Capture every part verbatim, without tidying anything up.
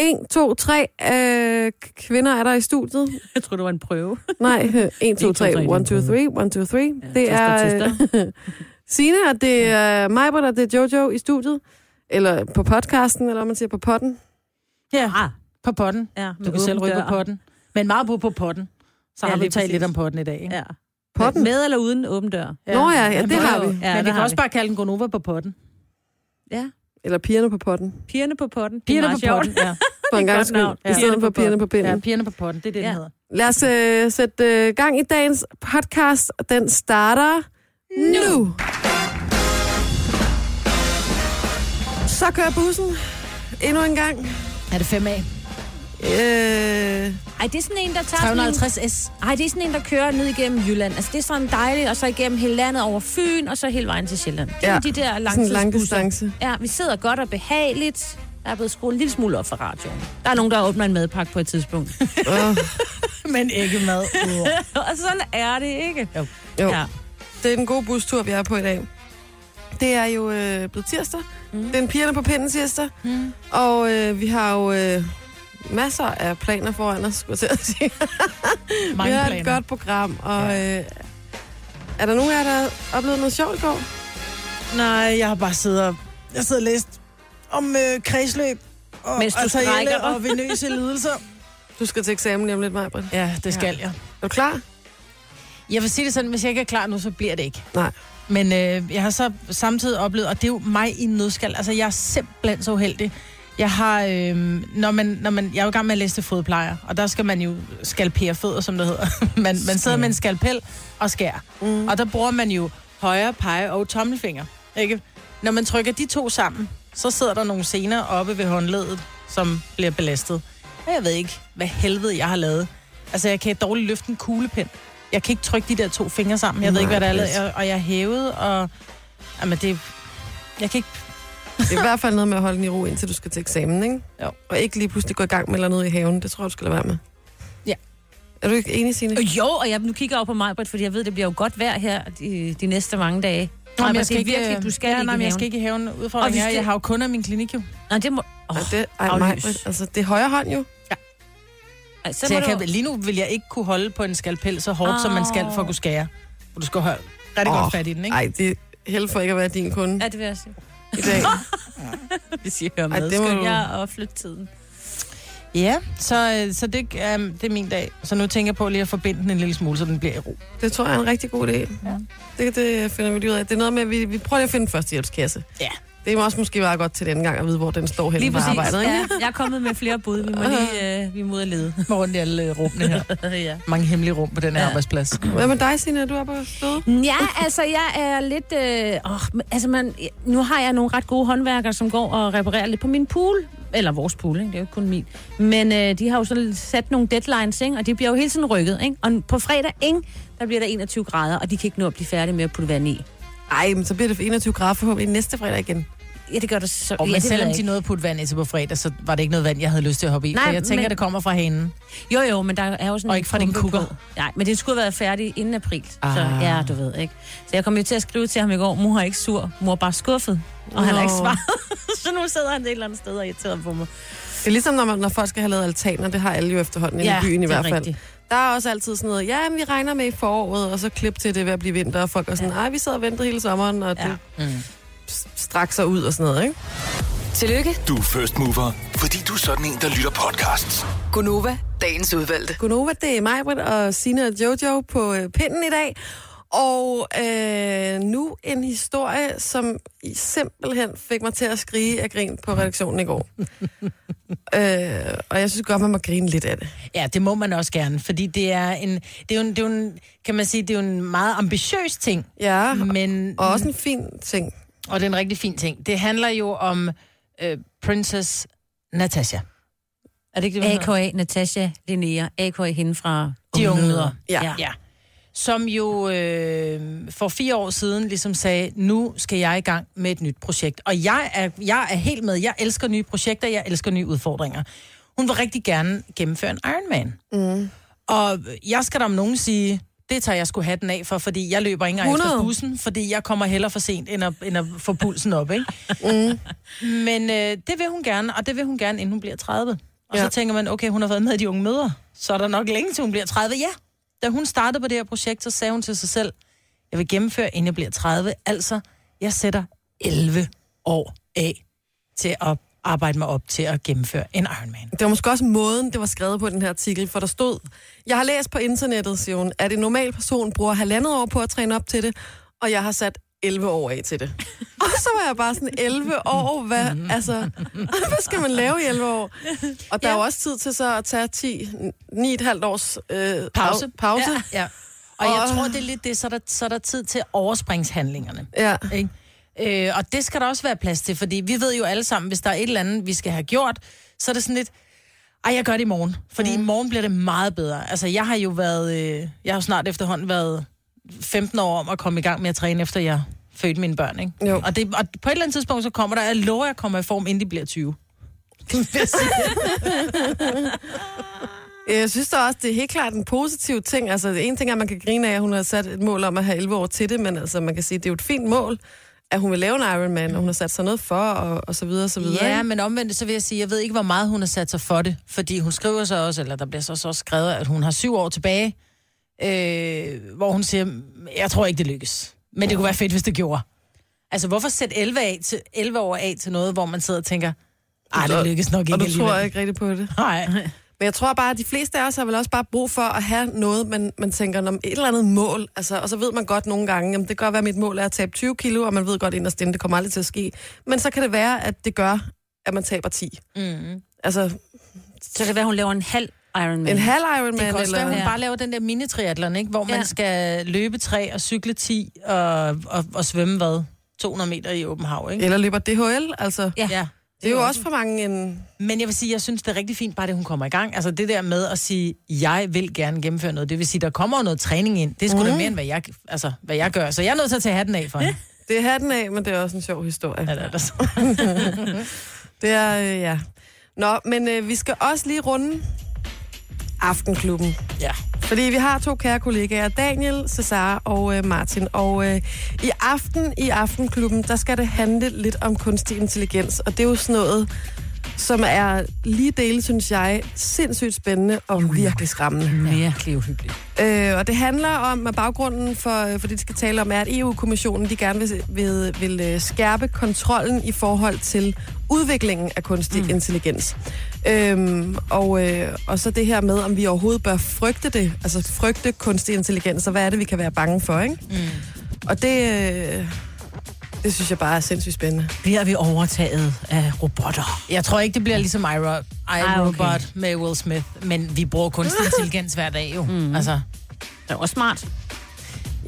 En, to, tre øh, kvinder er der i studiet. Jeg tror det var en prøve. Nej, en, to, tre. One, two, three. One, two, three. Det er Signe, og det er mig, og det er Jojo i studiet. Eller på podcasten, eller om man siger på potten. Ja, på potten. Ja, du kan selv rykke på potten. Men meget på på potten. Så har ja, vi talt præcis lidt om potten i dag, ikke? Ja. Potten? Med eller uden åben dør. Ja. Nå ja, ja, det har vi. Ja, men vi kan også vi. bare kalde den Gunova på potten. Ja. Eller pigerne på potten. Pigerne på potten. Pigerne på potten, ja. For en gang skyld. I stedet for pigerne på pinden. Ja, pigerne på potten, det er det, ja. den hedder. Lad os uh, sætte uh, gang i dagens podcast. Den starter nu. nu. Så kører bussen endnu en gang. Er det fem A? Øh... Ej, det er sådan en, der tager tre hundrede og halvtreds S. Ej, det er sådan en, der kører ned igennem Jylland. Altså, det er sådan dejligt, og så igennem hele landet over Fyn, og så hele vejen til Sjælland. Det er ja, de der langtidsbusser. Ja, vi sidder godt og behageligt. Der er blevet skruet en lille smule op for radioen. Der er nogen, der har åbnet en madpakke på et tidspunkt. Uh. Men ikke mad. Uh. Og sådan er det, ikke? Jo. jo. Ja. Det er den gode bustur, vi er på i dag. Det er jo øh, blevet tirsdag. Mm. Det er en pigerne på pinden tirsdag. Mm. Og øh, vi har jo... Øh, masser af planer foran os, skulle jeg til at sige. Mange vi har et planer. Godt program, og ja. øh, er der nogen af jer, der har oplevet noget sjovt i går? Nej, jeg har bare siddet og, jeg sidder og læst om øh, kredsløb, og arterielle og venøse lidelser. Du skal til eksamen lige om lidt, Maja Britt. Ja, det skal ja. jeg. Er du klar? Jeg vil sige det sådan, hvis jeg ikke er klar nu, så bliver det ikke. Nej. Men øh, jeg har så samtidig oplevet, og det er jo mig i en nødskal, altså jeg er simpelthen så uheldig. Jeg har, øh, når man, når man, jeg er jo i gang med at læse til fodplejer, og der skal man jo skalpere fødder, som det hedder. man, man sidder med en skalpel og skærer. Mm. Og der bruger man jo højre, pege og tommelfinger. Ikke? Når man trykker de to sammen, så sidder der nogle sener oppe ved håndledet, som bliver belastet. Og jeg ved ikke, hvad helvede jeg har lavet. Altså, jeg kan dårligt løfte en kuglepind. Jeg kan ikke trykke de der to fingre sammen. Jeg Nej, ved ikke, hvad der er lavet. Og jeg hævede, og... Jamen, det... Jeg kan ikke... Det er i hvert fald noget med at holde den i ro, indtil du skal til eksamen, ikke? Jo. Og ikke lige pludselig gå i gang med eller noget i haven. Det tror jeg, du skal lade være med. Ja. Er du ikke enig, Signe? Jo, og jeg nu kigger over på mig, fordi jeg ved, det bliver jo godt vejr her de, de næste mange dage. Nå, men jeg skal ikke, virkelig, du skal ja, ikke nej, i haven. Jeg skal ikke i haven. Udfordringen skal... er, jeg har jo kunder i min klinik, jo. Nå, det må... Oh, ja, det, ej, mig, altså, det er højre hånd, jo. Ja. Ej, så så jeg du... kan, lige nu vil jeg ikke kunne holde på en skalpel så hårdt, oh. som man skal for at kunne skære. Du skal holde rigtig oh. godt fat i den, ikke? Nej, det held for ikke at være din kunde. Ja, det vil jeg sige. I dag. Hvis I hører med, ej, skal jeg og flytte tiden. Ja, så, så det, um, det er min dag. Så nu tænker jeg på lige at forbinde den en lille smule, så den bliver i ro. Det tror jeg er en rigtig god idé. Ja. Det, det finder vi lige ud af. Det er noget med, at vi, vi prøver lige at finde en førstehjælpskasse. Ja. Det er også måske meget godt til den gang at vide, hvor den står henne på arbejdet. Ja, jeg er kommet med flere bud. Vi må lige øh, vi må lede. Rundt i alle rummene her. Ja. Mange hemmelige rum på den her ja. arbejdsplads. Hvad med dig, Signe? Du er på stedet? Ja, altså jeg er lidt... Øh, åh, altså man, nu har jeg nogle ret gode håndværkere, som går og reparerer lidt på min pool. Eller vores pool, ikke? Det er jo ikke kun min. Men øh, de har jo så sat nogle deadlines, ikke? Og de bliver jo hele tiden rykket. Ikke? Og på fredag, ikke? Der bliver der enogtyve grader, og de kan ikke nå at blive færdige med at putte vand i. Ej, men så bliver det for enogtyve grader forhåbentlig næste fredag igen. Ja, det gør det så... Og ja, men selvom de nåede at putte vand i til på fredag, så var det ikke noget vand, jeg havde lyst til at hoppe i. Nej, for jeg tænker, men... det kommer fra hende. Jo, jo, men der er jo sådan... Og ikke fra din kukker. Nej, men det skulle have været færdigt inden april. Ah. Så ja, du ved, ikke? Så jeg kom jo til at skrive til ham i går, mor er ikke sur, mor er bare skuffet. Og wow. han har ikke svaret. Så nu sidder han et eller andet sted og irriterer på mig. Det er ligesom, når, man, når folk skal have lavet altaner, det har alle jo efterhånden ja, i byen i hvert fald. Rigtigt. Der er også altid sådan noget, ja, vi regner med i foråret, og så klip til det ved at blive vinter, og folk er sådan, nej, vi sidder og venter hele sommeren, og ja. det mm. straks sig ud og sådan noget, ikke? Tillykke. Du er first mover, fordi du er sådan en, der lytter podcasts. Gunova, dagens udvalgte. Gunova, det er mig, Britt, og Signe og Jojo på øh, pinden i dag. Og øh, nu en historie, som simpelthen fik mig til at skrige af grin på redaktionen i går. øh, og jeg synes godt, man må grine lidt af det. Ja, det må man også gerne, fordi det er en, det er jo en, det er jo en kan man sige, det er jo en meget ambitiøs ting. Ja, men, og også en fin ting. Og det er en rigtig fin ting. Det handler jo om øh, Princess Natasha. Er det ikke det, A K A Natasha Linnea, A K A hende fra De Unger. Ja, ja. ja. Som jo øh, for fire år siden ligesom sagde, nu skal jeg i gang med et nyt projekt. Og jeg er, jeg er helt med. Jeg elsker nye projekter, jeg elsker nye udfordringer. Hun vil rigtig gerne gennemføre en Ironman. Mm. Og jeg skal da om nogen sige, det tager jeg sgu hatten af for, fordi jeg løber ikke engang efter bussen, fordi jeg kommer hellere for sent, end at, end at få pulsen op, ikke? Mm. Men øh, det vil hun gerne, og det vil hun gerne, inden hun bliver tredive. Og ja. Så tænker man, okay, hun har været med i De Unge Mødre, så er der nok længe til, hun bliver tredive. Ja, da hun startede på det her projekt, så sagde hun til sig selv, jeg vil gennemføre, inden jeg bliver tredive. Altså, jeg sætter elleve år af til at arbejde mig op til at gennemføre en Ironman. Det var måske også måden, det var skrevet på den her artikel, for der stod, jeg har læst på internettet, siger hun, at en normal person bruger halvandet år på at træne op til det, og jeg har sat elleve år af til det. Og så var jeg bare sådan, elleve år, hvad, altså, hvad skal man lave i elleve år? Og der ja. Er jo også tid til så at tage ti, ni komma fem års øh, pause. pause. Ja. Ja. Og, og jeg tror, det er lidt det, så er der, så er der tid til overspringshandlingerne. Ja. Ikke? Øh, og det skal der også være plads til, fordi vi ved jo alle sammen, hvis der er et eller andet, vi skal have gjort, så er det sådan lidt, ej, jeg gør det i morgen, fordi mm. i morgen bliver det meget bedre. Altså, jeg har jo været, øh, jeg har snart efterhånden været femten år om at komme i gang med at træne, efter jeg fødte mine børn, ikke? Jo. Og, det, og på et eller andet tidspunkt, så kommer der, jeg lover, jeg kommer i form, inden de bliver tyve. Jeg synes da også, det er helt klart en positiv ting. Altså, en ting er, at man kan grine af, at hun har sat et mål om at have elleve år til det, men altså, man kan sige, det er jo et fint mål, at hun vil lave en Ironman, og hun har sat sig noget for, og, og så videre, og så videre. Ja, men omvendt, så vil jeg sige, jeg ved ikke, hvor meget hun har sat sig for det, fordi hun skriver så også, eller der bliver så også skrevet, at hun har syv år tilbage, øh, hvor hun siger, jeg tror ikke, det lykkes. Men det kunne være fedt, hvis det gjorde. Altså, hvorfor sætte elleve, af til, elleve år af til noget, hvor man sidder og tænker, ej, det lykkes nok ikke alligevel. Og du tror jeg ikke rigtigt på det. Nej. Men jeg tror bare, at de fleste af os har vel også bare brug for at have noget, man, man tænker om et eller andet mål. Altså, og så ved man godt nogle gange, jamen det kan godt være, at mit mål er at tabe tyve kilo, og man ved godt inderst inde, det kommer aldrig til at ske. Men så kan det være, at det gør, at man taber ti. Mm. Altså, så kan det være, at hun laver en halv Ironman. En halv Ironman. Det kan også være, hun bare laver den der mini-triathlon, ikke? Hvor man ja. Skal løbe tre og cykle ti og, og, og svømme, hvad? to hundrede meter i åben hav, ikke? Eller løber D H L, altså. Ja. Ja. Det er jo også for mange en... Men jeg vil sige, jeg synes, det er rigtig fint, bare det, hun kommer i gang. Altså det der med at sige, jeg vil gerne gennemføre noget, det vil sige, der kommer noget træning ind. Det er sgu mm. da mere, end hvad jeg, altså, hvad jeg gør. Så jeg er nødt til at tage hatten af for hende. Det er hatten af, men det er også en sjov historie. Ja, det er der så. Det er, øh, ja. Nå, men øh, vi skal også lige runde Aftenklubben. Ja. Fordi vi har to kære kollegaer, Daniel, Cesar og øh, Martin. Og øh, i aften i Aftenklubben, der skal det handle lidt om kunstig intelligens. Og det er jo sådan noget, som er lige dele, synes jeg, sindssygt spændende og jo, virkelig skræmmende. Virkelig uhyggeligt. Øh, og det handler om, at baggrunden for, for det, de skal tale om, er, at E U-kommissionen de gerne vil, vil, vil skærpe kontrollen i forhold til udviklingen af kunstig mm. intelligens. Øhm, og, øh, og så det her med, om vi overhovedet bør frygte det, altså frygte kunstig intelligens, og hvad er det, vi kan være bange for, ikke? Mm. Og det... Øh, Det synes jeg bare er sindssygt spændende. Bliver vi overtaget af robotter? Jeg tror ikke, det bliver ligesom I-Robot ah, okay. med Will Smith, men vi bruger kunstig intelligens hver dag jo. Mm. Altså, det er også smart.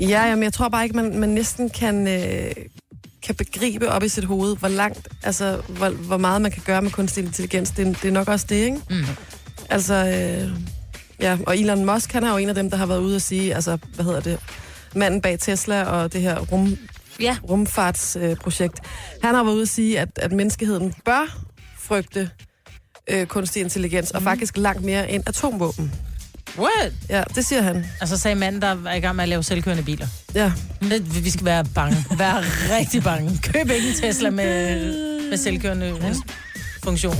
Ja, jamen, jeg tror bare ikke, man, man næsten kan, øh, kan begribe op i sit hoved, hvor langt, altså, hvor, hvor meget man kan gøre med kunstig intelligens. Det, det er nok også det, ikke? Mm. Altså, øh, ja, og Elon Musk, han er jo en af dem, der har været ude og sige, altså, hvad hedder det, manden bag Tesla og det her rum... Ja. rumfartsprojekt. Øh, han har været ude at sige, at, at menneskeheden bør frygte øh, kunstig intelligens, mm. og faktisk langt mere end atomvåben. What? Ja, det siger han. Og så sagde manden, der er i gang med at lave selvkørende biler. Ja. Det, vi skal være bange. Være rigtig bange. Køb ikke en Tesla med, med selvkørende ja. Funktion.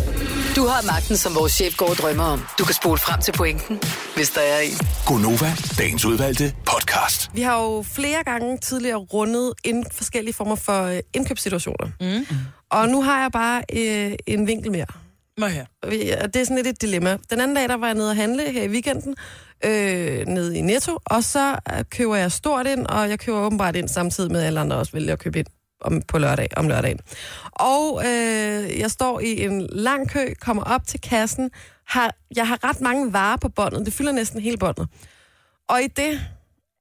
Du har magten, som vores chef går og drømmer om. Du kan spole frem til pointen, hvis der er en. Gunova, dagens udvalgte podcast. Vi har jo flere gange tidligere rundet ind forskellige former for indkøbssituationer. Mm. Og nu har jeg bare øh, en vinkel mere. Må jeg høre. Det er sådan lidt et dilemma. Den anden dag, der var jeg nede og handle her i weekenden, øh, nede i Netto, og så køber jeg stort ind, og jeg køber åbenbart ind samtidig med, at alle andre også vælger at købe ind. Om, på lørdag, om lørdagen. Og øh, jeg står i en lang kø, kommer op til kassen, har, jeg har ret mange varer på båndet, det fylder næsten hele båndet. Og i det,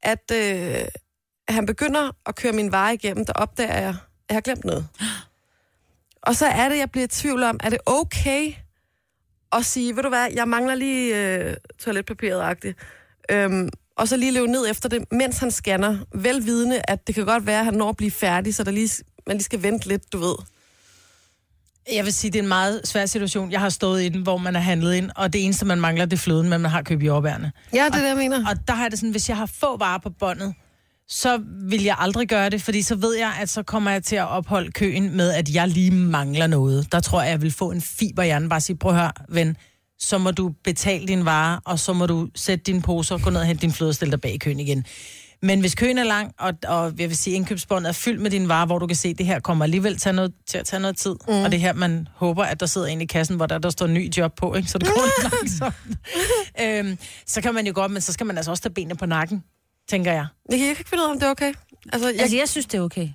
at øh, han begynder at køre mine varer igennem, der opdager jeg, at jeg har glemt noget. Og så er det, jeg bliver i tvivl om, er det okay at sige, ved du hvad, jeg mangler lige øh, toiletpapiret-agtigt. Øhm, og så lige løbe ned efter det, mens han scanner, velvidende, at det kan godt være, at han når at blive færdig, så der lige, man lige skal vente lidt, du ved. Jeg vil sige, det er en meget svær situation. Jeg har stået i den, hvor man har handlet ind, og det eneste, man mangler, det er fløden, men man har købt jordbærne. Ja, det er det, jeg mener. Og der har jeg det sådan, hvis jeg har få varer på båndet, så vil jeg aldrig gøre det, fordi så ved jeg, at så kommer jeg til at opholde køen med, at jeg lige mangler noget. Der tror jeg, jeg vil få en fiberhjerne, bare sige, prøv at høre, ven, så må du betale din varer, og så må du sætte dine poser, gå ned og hente din fløde og stille dig bag i køen igen. Men hvis køen er lang, og, og jeg vil sige, indkøbsbåndet er fyldt med dine varer, hvor du kan se, at det her kommer alligevel til at, noget, til at tage noget tid, mm. og det her, man håber, at der sidder en i kassen, hvor der, der står ny job på, ikke? Så det går langsomt. øhm, så kan man jo godt, men så skal man altså også tage benene på nakken, tænker jeg. Jeg kan ikke finde ud af, om det er okay. Altså, jeg, altså, jeg synes, det er okay.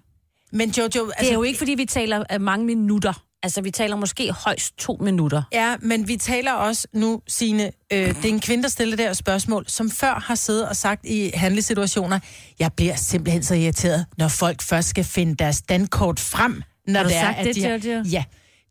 Men Jojo... Altså, det er jo ikke, fordi vi taler mange minutter. Altså, vi taler måske højst to minutter. Ja, men vi taler også nu, Signe, øh, det er en kvinde, der stiller det her spørgsmål, som før har siddet og sagt i handlesituationer, jeg bliver simpelthen så irriteret, når folk først skal finde deres dankort frem, når det er, at det, de har... Jojo? Ja.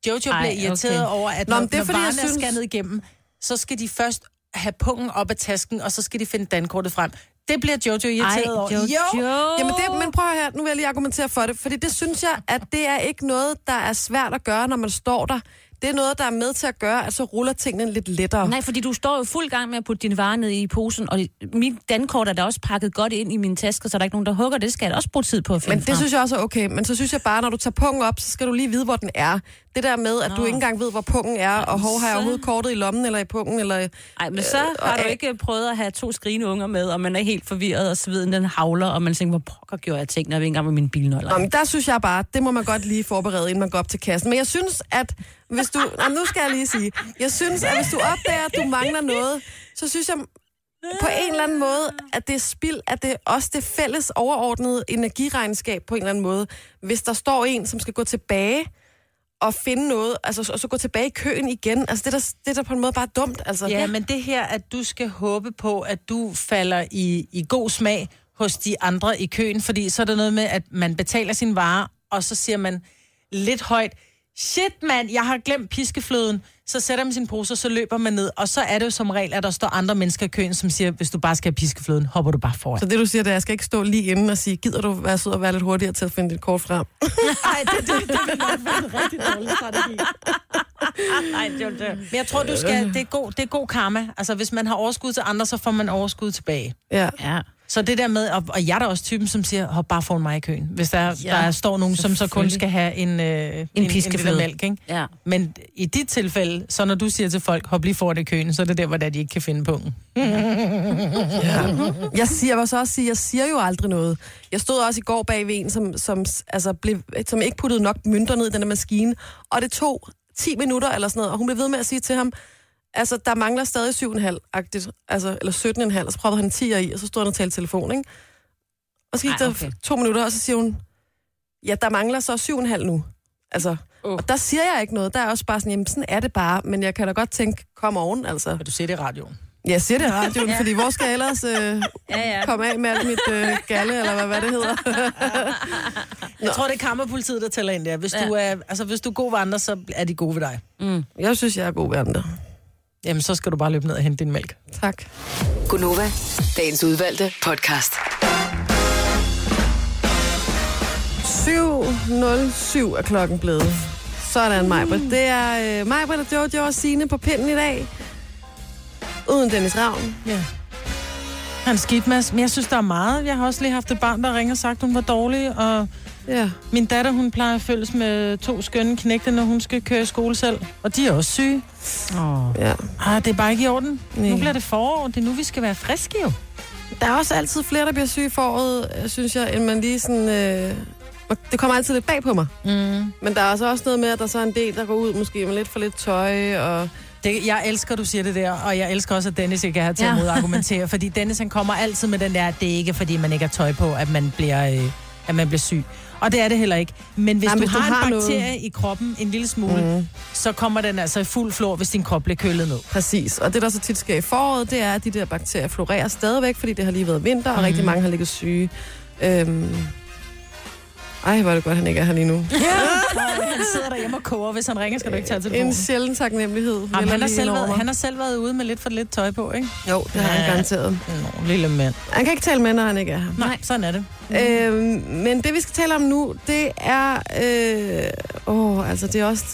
Jojo Ej, bliver irriteret okay. over, at Nå, når, det er, når varerne synes... er scannet igennem, så skal de først have pungen op af tasken, og så skal de finde dankortet frem. Det bliver Jojo irriteret Ej, over. Jojo. Jo. Jamen det, men prøv her, nu vil jeg lige argumentere for det, fordi det synes jeg, at det er ikke noget, der er svært at gøre, når man står der. Det er noget, der er med til at gøre, at så ruller tingene lidt lettere. Nej, fordi du står jo fuld gang med at putte dine varer ned i posen, og mit dankort er da også pakket godt ind i mine tasker, så der er ikke nogen, der hugger det. Skal jeg også bruge tid på at finde Men det frem. Synes jeg også er okay. Men så synes jeg bare, når du tager pungen op, så skal du lige vide, hvor den er. Det der med, at Nå. Du ikke engang ved, hvor pungen er, og hov, har jeg overhovedet kortet i lommen eller i pungen? Eller, Ej, men så øh, har du ikke prøvet at have to skrigende unger med, og man er helt forvirret, og sveden den havler, og man tænker, hvor pokker gjorde jeg ting, når jeg ikke engang var min bilnøgler. Nå, men der synes jeg bare, det må man godt lige forberede, inden man går op til kassen. Men jeg synes, at hvis du... Jamen, nu skal jeg lige sige. Jeg synes, at hvis du opdager, at du mangler noget, så synes jeg på en eller anden måde, at det er spild, at det er også det fælles overordnede energiregnskab på en eller anden måde. Hvis der står en, som skal gå tilbage og finde noget, altså, og så gå tilbage i køen igen. Altså, det er der, det er der på en måde bare dumt. Altså. Ja, men det her, at du skal håbe på, at du falder i, i god smag hos de andre i køen, fordi så er der noget med, at man betaler sine varer, og så siger man lidt højt, shit mand, jeg har glemt piskefløden, så sætter man sin pose, så løber man ned, og så er det jo som regel, at der står andre mennesker i køen, som siger, hvis du bare skal have piskefløden, hopper du bare foran. Så det du siger, det er, jeg skal ikke stå lige inden og sige, gider du være sød og være lidt hurtigere til at finde dit kort frem? Nej, det, det, det vil nok være en rigtig dårlig strategi. Nej, det er jo det. Men jeg tror, du skal, det er god, det er god karma. Altså, hvis man har overskud til andre, så får man overskud tilbage. Ja. Ja. Så det der med, og, og jeg er da også typen, som siger, hop bare foran mig i køen, hvis der, ja, der står nogen, som så kun skal have en, øh, en, en piskefløde. Mælk, ikke? Ja. Men i dit tilfælde, så når du siger til folk, hop lige foran i køen, så er det der, hvor de ikke kan finde pungen. Ja. Jeg siger, jeg, så også sige, jeg siger jo aldrig noget. Jeg stod også i går bag ved en, som, som, altså, blev, som ikke puttede nok mønter ned i den der maskine, og det tog ti minutter eller sådan noget, og hun blev ved med at sige til ham, altså, der mangler stadig syv komma fem-agtigt, altså, eller sytten komma fem, og så prøvede han tier i, og så stod han og talte telefon, ikke? Og så gik Ej, okay. der to minutter, og så siger hun, ja, der mangler så syv komma fem nu. Altså, uh. og der siger jeg ikke noget, der er også bare sådan, jamen, sådan er det bare, men jeg kan da godt tænke, kom oven, altså. Men du siger det i radioen. Ja, jeg siger det i radioen, ja. Fordi hvor skal jeg ellers øh, ja, ja. komme af med alt mit øh, galle, eller hvad, hvad det hedder? Jeg tror, det er kammerpolitiet, der tæller ind der. Hvis, ja. du er, altså, hvis du er god ved andre, så er de gode ved dig. Mm. Jeg synes, jeg er god ved andre. Jamen, så skal du bare løbe ned og hente din mælk. Tak. Gunova, dagens udvalgte podcast. syv nul syv er klokken blevet. Sådan, Majbert. Det er øh, Majbert og Jojo og Signe på pinden i dag. Uden Dennis Ravn. Ja. Han skidt med, men jeg synes, der er meget. Jeg har også lige haft et barn, der ringer og sagt, hun var dårlig, og... Ja. Min datter, hun plejer at følges med to skønne knægte, når hun skal køre i skole selv. Og de er også syge. Åh. Oh. Ja. Ah, det er bare ikke i orden. Nej. Nu bliver det forår, det er nu, vi skal være friske jo. Der er også altid flere, der bliver syge i foråret, synes jeg, end man lige sådan... Øh... Det kommer altid lidt bag på mig. Mm. Men der er også noget med, at der så er en del, der går ud måske med lidt for lidt tøj og... Det, jeg elsker, du siger det der, og jeg elsker også, at Dennis ikke er her til ja. at modargumentere. Fordi Dennis, han kommer altid med den der, det er ikke fordi, man ikke har tøj på, at man bliver, øh, at man bliver syg. Og det er det heller ikke. Men hvis, Nej, men du, du har, har en bakterie noget... i kroppen en lille smule, mm. så kommer den altså i fuld flor, hvis din krop bliver kølet ned. Præcis. Og det, der så tit sker i foråret, det er, at de der bakterier florerer stadigvæk, fordi det har lige været vinter, og mm. rigtig mange har ligget syge. Øhm... Ej, hvor er det godt, han ikke er her lige nu. Ja, han sidder derhjemme og koger. Hvis han ringer, skal du ikke tage telefonen. En sjælden taknemmelighed. Jamen, han, har selv været, han har selv været ude med lidt for lidt tøj på, ikke? Jo, det ja. har han garanteret. Nå, lille mand. Han kan ikke tale med, når han ikke er her. Nej, sådan er det. Øhm, men det, vi skal tale om nu, det er... Åh, øh, oh, altså, det er også...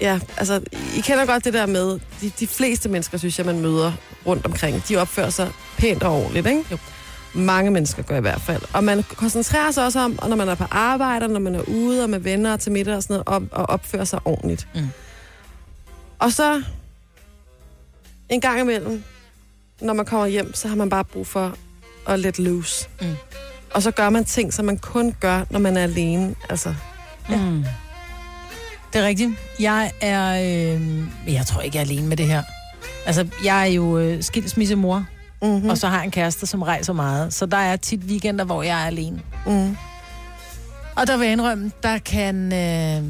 Ja, altså, I kender godt det der med... De, de fleste mennesker, synes jeg, man møder rundt omkring, de opfører sig pænt og ordentligt, ikke? Jo. Mange mennesker gør i hvert fald. Og man koncentrerer sig også om, og når man er på arbejde, når man er ude og med venner og til middag og sådan noget, om at opføre sig ordentligt. Mm. Og så en gang imellem, når man kommer hjem, så har man bare brug for at let loose. Mm. Og så gør man ting, som man kun gør, når man er alene. Altså, ja. Mm. Det er rigtigt. Jeg er... Øh, jeg tror ikke, jeg er alene med det her. Altså, jeg er jo øh, skilsmissemor, mm-hmm. og så har jeg en kæreste, som rejser meget. Så der er tit weekender, hvor jeg er alene. Mm. Og der vil jeg indrømme, der kan, øh,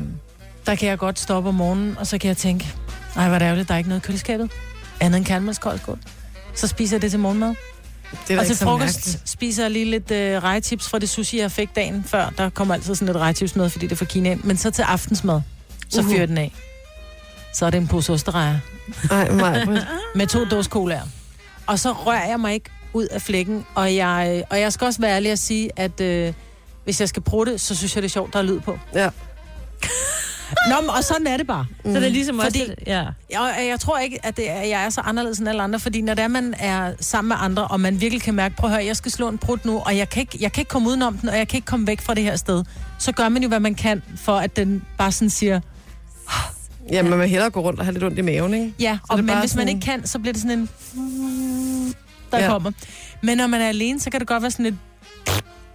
der kan jeg godt stoppe om morgenen, og så kan jeg tænke, nej, hvor ærgerligt, der er ikke noget i køleskabet. Andet end kernmælskold skål. Så spiser jeg det til morgenmad. Det og til frokost mærkeligt. Spiser jeg lige lidt øh, rejetips fra det sushi, jeg fik dagen før. Der kommer altid sådan lidt rejetips med, fordi det er fra Kina ind. Men så til aftensmad, så uh-huh. fyrer den af. Så er det en pose osterejer. Ej, meget. Med to dåser cola. Og så rører jeg mig ikke ud af flækken. Og jeg, og jeg skal også være ærlig at sige, at øh, hvis jeg skal prutte, så synes jeg, det er sjovt, der er lyd på. Ja. Nå, men, og sådan er det bare. Mm. Så det er ligesom fordi, også... Ja. Jeg, jeg tror ikke, at, det er, at jeg er så anderledes end alle andre, fordi når det er, man er sammen med andre, og man virkelig kan mærke, prøv at høre, jeg skal slå en prut nu, og jeg kan, ikke, jeg kan ikke komme udenom den, og jeg kan ikke komme væk fra det her sted, så gør man jo, hvad man kan, for at den bare sådan siger... Ja, man vil hellere gå rundt og have lidt ondt i maven, ikke? Ja, og men hvis sådan... man ikke kan, så bliver det sådan en... Der ja. Kommer. Men når man er alene, så kan det godt være sådan et...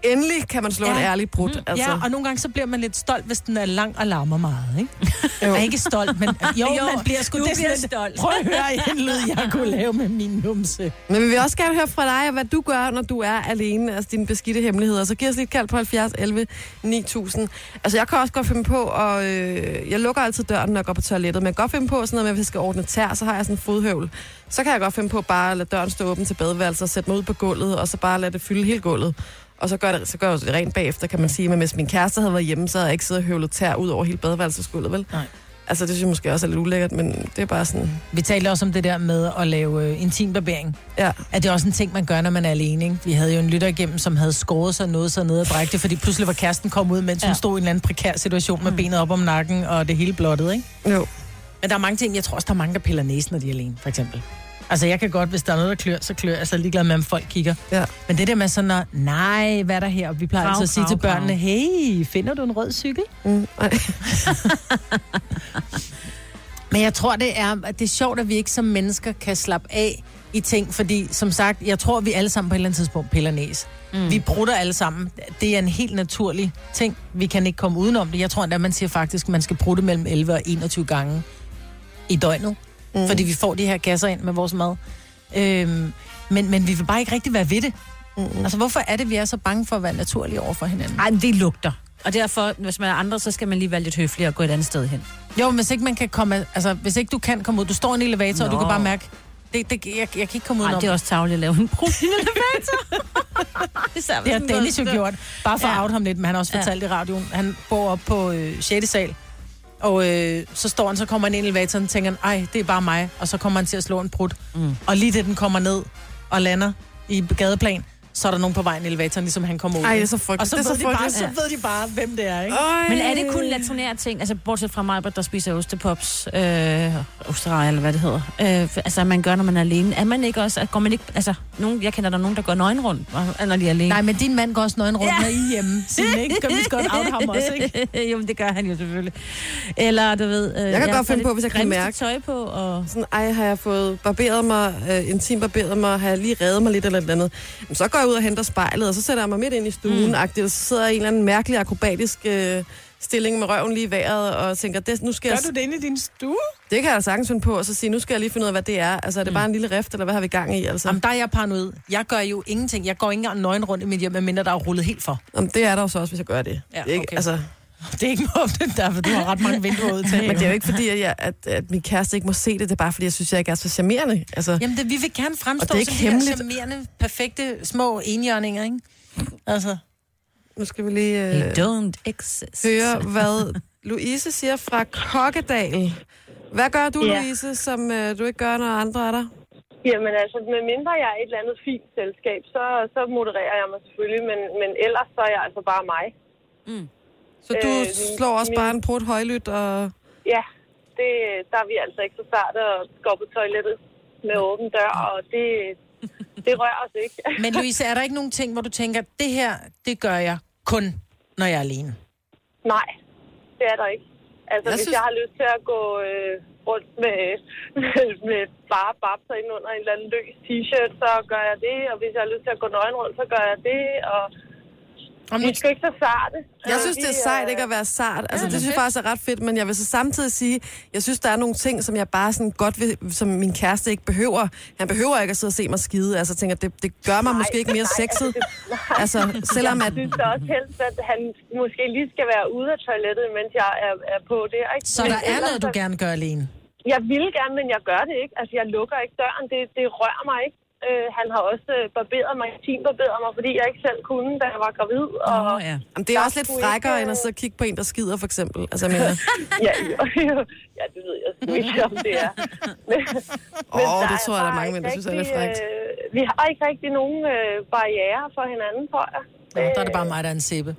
Endelig kan man slå ja. En ærlig brud. Mm. Altså. Ja, og nogle gange så bliver man lidt stolt, hvis den er lang og larmer meget, ikke? Jeg er ikke stolt, men jo, jo man bliver sgu lidt stolt. Prøv at høre en lyd, jeg kunne lave med min numse. Men vi vil også gerne høre fra dig, hvad du gør, når du er alene, altså dine beskidte hemmeligheder. Så giv os lidt kald på halvfjerds elleve ni tusind. Altså jeg kan også godt finde på, og øh, jeg lukker altid døren, når jeg går på toilettet, men jeg kan godt finde på sådan noget med, hvis jeg skal ordne tær, så har jeg sådan en fodhøvl. Så kan jeg godt finde på bare at lade døren stå åben til badeværelset og sætte mig ud på gulvet, og så bare lade det fylde hele gulvet. Og så gør, det, så gør jeg det rent bagefter, kan man sige. Men hvis min kæreste havde været hjemme, så havde jeg ikke siddet og høvlet tær ud over hele badeværelsesgulvet, vel? Nej. Altså, det synes jeg måske også er lidt ulækkert, men det er bare sådan... Vi talte også om det der med at lave øh, intimbarbering. Ja. At det er også en ting, man gør, når man er alene, ikke? Vi havde jo en lytter igennem, som havde skåret sig noget så ned og brækte, fordi pludselig var kæresten kommet ud, mens ja. Hun stod i en eller anden prekær situation med mm. benet op om nakken og det hele blottede, ikke? Jo. Men der er mange ting, jeg tror også, der er mange, der piller næsen, når de er alene, for eksempel. Altså, jeg kan godt, hvis der er noget, der klør, så klør jeg, så er jeg ligeglad med, om folk kigger. Ja. Men det der med sådan, at, nej, hvad er der her? Og vi plejer krav, altid at sige krav, til børnene, krav. Hey, finder du en rød cykel? Mm. Men jeg tror, det er, at det er sjovt, at vi ikke som mennesker kan slappe af i ting, fordi som sagt, jeg tror, vi alle sammen på et eller andet tidspunkt piller næs. Mm. Vi brutter alle sammen. Det er en helt naturlig ting. Vi kan ikke komme udenom det. Jeg tror, at man siger faktisk, at man skal brutte mellem elleve og enogtyve gange i døgnet. Mm. Fordi vi får de her gasser ind med vores mad. Øhm, men, men vi vil bare ikke rigtig være ved det. Mm. Altså, hvorfor er det, vi er så bange for at være naturlige over for hinanden? Ej, det lugter. Og derfor, hvis man er andre, så skal man lige være lidt høflig og gå et andet sted hen. Jo, hvis ikke man kan komme... Altså, hvis ikke du kan komme ud... Du står i en elevator, Nå. Og du kan bare mærke... Det, det, jeg, jeg kan ikke komme ud af det. Det er også tavligt at lave en brug i en elevator. Det har ja, Dennis jo gjort. Bare for ja. At oute ham lidt, men han har også fortalt ja. I radioen. Han bor op på øh, sjette sal. Og øh, så står han, så kommer han ind i elevatoren og tænker, ej, det er bare mig. Og så kommer han til at slå en prut. Mm. Og lige det, den kommer ned og lander i gadeplan, så er der nogen på vejen i elevatoren, ligesom han kommer ud. Ej, det er så frygteligt. Og så, det er ved, så, de bare, så ved de bare, hvem det er, ikke? Øj. Men er det kun latrinære ting? Altså, bortset fra mig, der spiser ostepops, øh, osterejer, eller hvad det hedder. Øh, altså, man gør, når man er alene. Er man ikke også, går man ikke, altså, nogen, jeg kender der nogen, der går nøgen rundt, når de er alene. Nej, men din mand går også nøgen rundt, ja. Når I er hjemme. Signe, ikke? Kan vi godt out ham også, ikke? Jo, men det gør han jo selvfølgelig. Eller, du ved... Øh, jeg kan jeg godt finde på, hvis jeg kan mærke. Tøj på, og... Sådan, ej, har jeg fået barberet mig, øh, intim barberet mig, har jeg lige reddet mig lidt eller et andet. Men så går ud og henter spejlet, og så sætter jeg mig midt ind i stuen, mm. og så sidder jeg i en eller anden mærkelig akrobatisk øh, stilling med røven lige i vejret, og tænker, det, nu skal gør jeg... Gør du det inde i din stue? Det kan jeg sagtens finde på, og så sige, nu skal jeg lige finde ud af, hvad det er. Altså, er det mm. bare en lille rift, eller hvad har vi gang i? Altså? Jamen, der er jeg paranoid. Jeg gør jo ingenting. Jeg går ikke engang nøgen rundt i mit hjem, medmindre der er rullet helt for. Jamen, det er der jo så også, hvis jeg gør det. Ja, okay. Det er ikke, altså... Det er ikke målet der, for du har ret mange vinduer ud til. Men det er jo ikke fordi, at, jeg, at, at min kæreste ikke må se det. Det er bare fordi, jeg synes, jeg ikke er så charmerende. Altså. Jamen, det, vi vil gerne fremstå som de charmerende, perfekte, små enhjørninger, ikke? Altså. Nu skal vi lige øh, høre, hvad Louise siger fra Kokkedal. Hvad gør du, yeah. Louise, som øh, du ikke gør, når andre er der? Jamen altså, medmindre jeg er et eller andet fint selskab, så, så modererer jeg mig selvfølgelig. Men, men ellers så er jeg altså bare mig. Mm. Så du øh, slår også min... bare en prut højlydt og... Ja, det, der er vi altså ikke så starte og går på toilettet med åben dør, og det, det rører os ikke. Men Louise, er der ikke nogen ting, hvor du tænker, det her, det gør jeg kun, når jeg er alene? Nej, det er der ikke. Altså, jeg hvis synes... jeg har lyst til at gå øh, rundt med, med, med bare babser ind under en eller anden løs t-shirt, så gør jeg det. Og hvis jeg har lyst til at gå nøgen rundt, så gør jeg det. Og vi skal ikke så sarte. Jeg synes, det er sejt ikke at være sart. Altså, det synes jeg faktisk er ret fedt, men jeg vil så samtidig sige, jeg synes, der er nogle ting, som jeg bare sådan godt vil, som min kæreste ikke behøver. Han behøver ikke at sidde og se mig skide. Altså, jeg tænker, det, det gør mig nej, måske ikke mere nej, sexet. Nej. Altså, selvom jeg at... synes også helst, at han måske lige skal være ude af toilettet, mens jeg er, er på det. Ikke? Så men der er noget, du gerne gør alene? Jeg vil gerne, men jeg gør det ikke. Altså, jeg lukker ikke døren. Det, det rører mig ikke. Øh, han har også øh, barberet mig, intimbarberet mig, fordi jeg ikke selv kunne, da jeg var gravid. Og oh, ja. Jamen, det er også lidt frækkere, ikke... end at så kigge på en, der skider, for eksempel. Altså, jeg mener... ja, jo, jo. ja, det ved jeg sgu ikke, om det er. Åh, oh, det tror jeg, der er mange, men det synes jeg er lidt frækt. Øh, vi har ikke rigtig nogen øh, barriere for hinanden, tror jeg. Nå, der er det bare mig, der er en sæbe.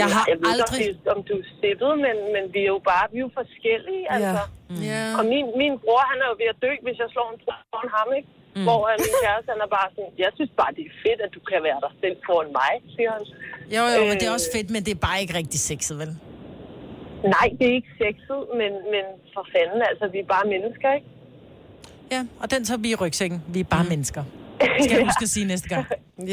Jeg har jeg ved aldrig... ikke, om du er sippet, men, men vi er jo bare vi er jo forskellige, altså. Ja. Mm. Yeah. Og min, min bror, han er jo ved at dø, hvis jeg slår en bror foran ham, ikke? Mm. Hvor øh, min kæreste, han er bare sådan, jeg synes bare, det er fedt, at du kan være dig selv foran mig, siger han. Jo, jo, øh, men det er også fedt, men det er bare ikke rigtig sexet, vel? Nej, det er ikke sexet, men, men for fanden, altså, vi er bare mennesker, ikke? Ja, og den tager vi i rygsækken. Vi er bare mm. mennesker. Det skal jeg huske at sige næste gang.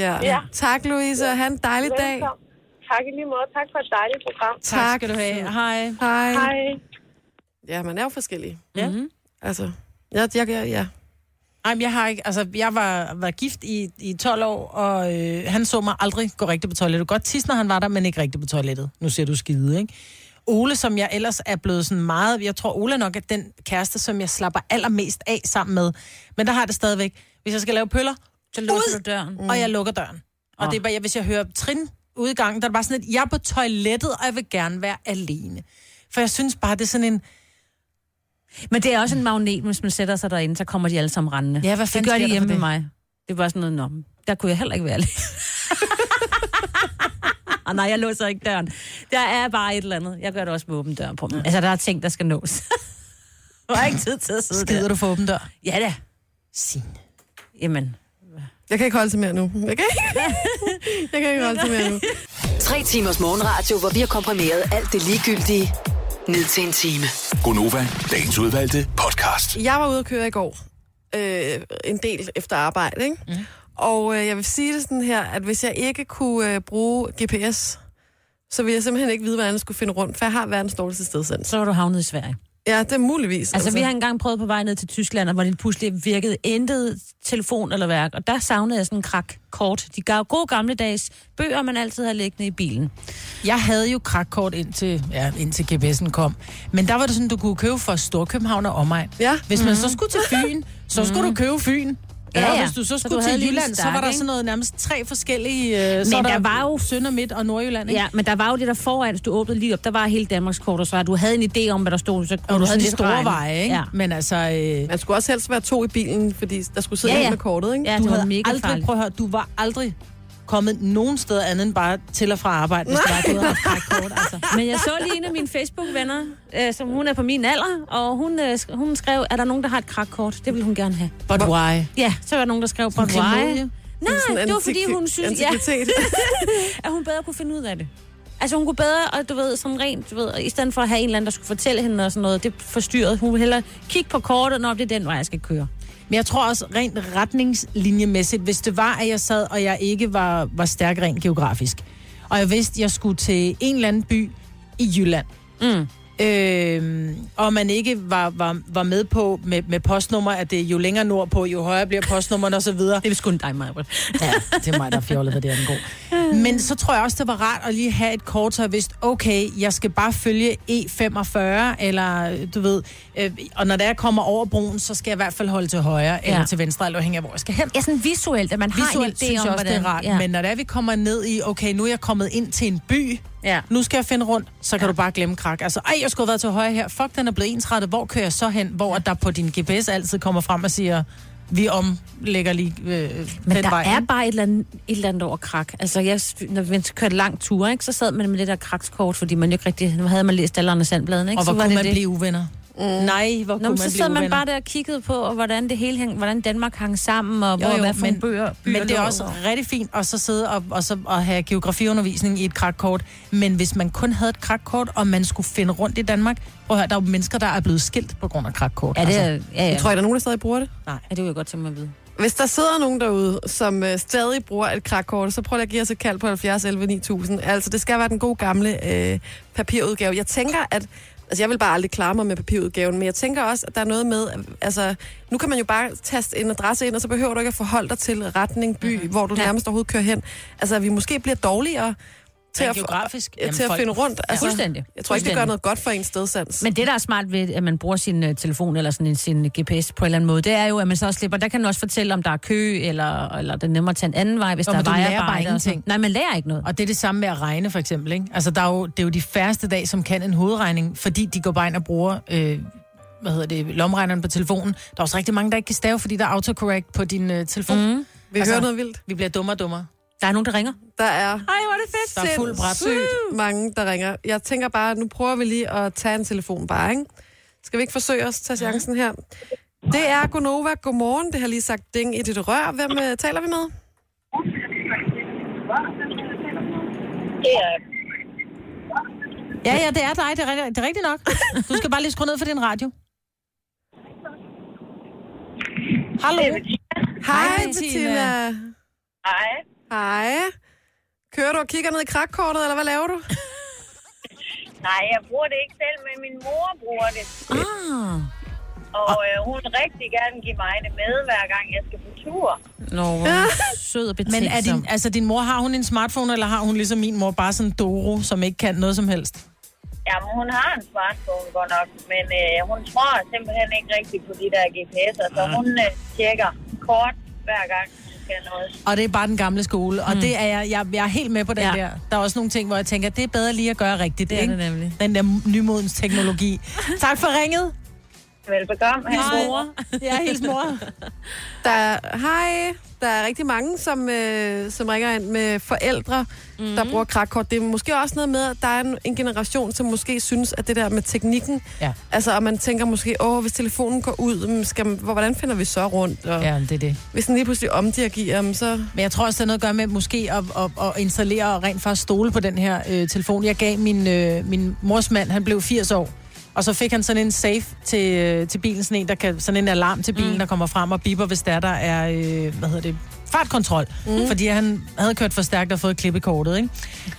Ja. ja. Tak, Louise, og have en dejlig dag. Velkommen. Tak i lige måde. Tak for et dejligt program. Tak, tak skal du have. Hej. Hej. Hej. Ja, man er jo forskellig. Ja. Mm-hmm. Altså, jeg, jeg, jeg, ja. Ej, men jeg har ikke, altså, jeg var, var gift i, i tolv år, og øh, han så mig aldrig gå rigtig på toilettet. Godt tis, når han var der, men ikke rigtig på toilettet. Nu ser du skide, ikke? Ole, som jeg ellers er blevet sådan meget, jeg tror Ole nok er den kæreste, som jeg slapper allermest af sammen med. Men der har det stadigvæk. Hvis jeg skal lave pøller, så lukker du døren. Mm. Og jeg lukker døren. Og oh. det er bare, jeg, hvis jeg hører trin, udgangen, der er bare sådan et, jeg er på toilettet, og jeg vil gerne være alene. For jeg synes bare, det er sådan en... Men det er også en magnet, hvis man sætter sig derinde, så kommer de alle sammen rendende. Ja, hvad fanden det gør de hjemme med mig. Det er bare sådan noget, nå, der kunne jeg heller ikke være alene. Og nej, jeg låser ikke døren. Der er bare et eller andet. Jeg gør det også med åben dør på mig. Altså, der er ting, der skal nås. Du har ikke tid til at sidde Skider der. Skider du for åben dør? Ja da. Signe. Jamen... Jeg kan ikke holde til mere nu. Jeg kan ikke, jeg kan ikke holde til mere nu. Tre timers morgenradio, hvor vi har komprimeret alt det ligegyldige ned til en time. Gunova, dagens udvalgte podcast. Jeg var ude at køre i går. Øh, en del efter arbejde, ikke? Mm. Og øh, jeg vil sige det sådan her, at hvis jeg ikke kunne øh, bruge G P S, så ville jeg simpelthen ikke vide, hvordan jeg skulle finde rundt, for jeg har verdens dårligste stedsans. Så var du havnet i Sverige. Ja, det er muligvis. Altså, altså, vi har engang prøvet på vej ned til Tyskland, og hvor det pludselig virkede intet telefon eller værk, og der savnede jeg sådan en Krak-kort. De gav gode gammeldags bøger, man altid havde liggende i bilen. Jeg havde jo Krak-kort indtil, ja, indtil G P S'en kom, men der var det sådan, du kunne købe for Storkøbenhavn og omegn. Ja. Hvis man mm-hmm. så skulle til Fyn, så skulle mm-hmm. du købe Fyn. Ja, ja. Og hvis du så skulle så du til Jylland, så var der sådan noget nærmest tre forskellige... Øh, så men der, der var jo... Sønder, Midt og Nordjylland, ikke? Ja, men der var jo det der foran, du åbnede lige op. Der var hele Danmarks kort, og så var, du havde en idé om, hvad der stod. Så og du havde de store regn. Veje, ikke? Ja. Men altså... Øh... Man skulle også helst være to i bilen, fordi der skulle sidde ja, ja. med kortet, ikke? Ja, du havde mega aldrig, farligt. Prøv at høre, du var aldrig kommet nogen sted andet end bare til og fra arbejde, hvis der var gået kort, altså. Men jeg så lige en af mine Facebook-venner, øh, som hun er på min alder, og hun, øh, hun skrev, er der nogen, der har et krakkort? Det vil hun gerne have. But why? Ja, så var der nogen, der skrev, but why? Nej, det var fordi, hun synes, ja, at hun bedre kunne finde ud af det. Altså, hun kunne bedre, og du ved, sådan rent, du ved, i stedet for at have en eller anden, der skulle fortælle hende og sådan noget, det forstyrrede. Hun ville hellere kigge på kortet, når det er den vej, jeg skal køre. Men jeg tror også rent retningslinjemæssigt, hvis det var, at jeg sad, og jeg ikke var, var stærk rent geografisk, og jeg vidste, at jeg skulle til en eller anden by i Jylland, mm. øh, og man ikke var, var, var med på med, med postnummer, at det jo længere nordpå, jo højere bliver postnummerne og så videre. Det er sgu en dig, Maja. Ja, det er mig, der fjollet, hvad det er den god. Men så tror jeg også, det var rart at lige have et kort, så jeg vidste, okay, jeg skal bare følge E femogfyrre, eller du ved, øh, og når der kommer over broen, så skal jeg i hvert fald holde til højre, ja. Eller til venstre, eller afhængig af, hvor jeg skal hen. Ja, sådan visuelt, at man har visuelt en idé synes om, også, hvordan. Det er rart, ja. Men når der vi kommer ned i, okay, nu er jeg kommet ind til en by, ja. Nu skal jeg finde rundt, så kan ja. Du bare glemme Krak. Altså, ej, jeg skulle have været til højre her. Fuck, den er blevet ensrettet. Hvor kører jeg så hen? Hvor der på din G P S altid kommer frem og siger, vi omlægger lige øh, men der vejen. Er bare et eller andet, et eller andet over Krak. Altså, jeg, når vi kørte lang tur, ikke, så sad man med det der Krakskort, fordi man jo ikke rigtig... Nu havde man læst alle andre sandbladene, ikke? Og hvor så var kunne det man det? Blive uvenner? Mm. Nej, hvor kunne Nå, man så sad man uvenner. Bare der og kiggede på, og hvordan det hele hang, hvordan Danmark hang sammen, og jo, hvor jo, hvad for men, bøger, byer. Men det er også rigtig fint at så sidde og, og, så, og have geografiundervisning i et krakkort. Men hvis man kun havde et krakkort, og man skulle finde rundt i Danmark, og der er jo mennesker, der er blevet skilt på grund af krakkort. Ja, det er, altså. ja, ja. Jeg tror, at der er nogen, der stadig bruger det. Nej, ja, det vil jeg godt tænke mig at vide. Hvis der sidder nogen derude, som øh, stadig bruger et krakkort, så prøv at give os et kald på halvfjerds elleve ni tusind. Altså, det skal være den gode gamle øh, papirudgave. Jeg tænker, at... Altså, jeg vil bare aldrig klare mig med papirudgaven, men jeg tænker også, at der er noget med... Altså, nu kan man jo bare taste en adresse ind, og så behøver du ikke at forholde dig til retning, by, mm-hmm. hvor du nærmest overhovedet kører hen. Altså, vi måske bliver dårligere til at, geografisk. Jamen, til at finde rundt. Altså, ja, fuldstændig. Jeg tror ikke, det gør noget godt for ens stedsans. Men det, der er smart ved, at man bruger sin uh, telefon eller sådan en, sin G P S på en eller anden måde, det er jo, at man så også slipper... Der kan man også fortælle, om der er kø, eller, eller det er nemmere at tage en anden vej, hvis jo, der er vejarbejde. Nej, man lærer ikke noget. Og det er det samme med at regne, for eksempel. Ikke? Altså, der er jo, det er jo de færreste dag, som kan en hovedregning, fordi de går bare ind og bruger... Øh, hvad hedder det? Lomregneren på telefonen. Der er også rigtig mange, der ikke kan stave, fordi der er autocorrect på din øh, telefon. Mm. Vi altså, hører noget vildt. Vi bliver dummere og dummere. Der er nogen, der ringer. Der er, Ej, hvor er det fedt. Der er fuld bræt. Sygt mange, der ringer. Jeg tænker bare, at nu prøver vi lige at tage en telefon bare, ikke? Skal vi ikke forsøge os at tage chancen her? Det er Gunova. Godmorgen. Det har lige sagt ding i dit rør. Hvem uh, taler vi med? Det er... Ja, ja, det er dig. Det er, det er rigtigt nok. Du skal bare lige skrue ned for din radio. Hallo. Hej, Bettina. Hej. Hej. Kører du og kigger ned i krakkortet, eller hvad laver du? Nej, jeg bruger det ikke selv, men min mor bruger det. Ah. Og øh, hun rigtig gerne give mig det med, hver gang jeg skal på tur. Nå, ja. Sød og betinsom. Men er din, altså, din mor, har hun en smartphone, eller har hun ligesom min mor bare sådan en Doro, som ikke kan noget som helst? Jamen, hun har en smartphone godt nok, men øh, hun tror simpelthen ikke rigtigt på de der G P S'er, så hun øh, tjekker kort hver gang. Og det er bare den gamle skole, og mm. det er jeg, jeg, jeg er helt med på den ja. der. Der er også nogle ting, hvor jeg tænker, det er bedre lige at gøre rigtigt, det er ikke? Det nemlig. Den der nymodens teknologi. Tak for ringet. Velbekomme. Hils mor. Ja, hils mor. Der, hej. Der er rigtig mange, som, øh, som ringer ind med forældre, mm. der bruger krakkort. Det er måske også noget med, at der er en, en generation, som måske synes, at det der med teknikken, ja. altså, og man tænker måske, åh, hvis telefonen går ud, skal, hvordan finder vi så rundt? Og ja, det er det. Hvis den lige pludselig omdirigerer, så... Men jeg tror også, det er noget at gøre med måske at, at, at installere og rent faktisk stole på den her øh, telefon. Jeg gav min, øh, min mors mand, han blev firs år. Og så fik han sådan en safe til, til bilen, sådan en, der kan, sådan en alarm til bilen, mm. der kommer frem og biber, hvis der, der er, øh, hvad hedder det, fartkontrol. Mm. Fordi han havde kørt for stærkt og fået klippekortet,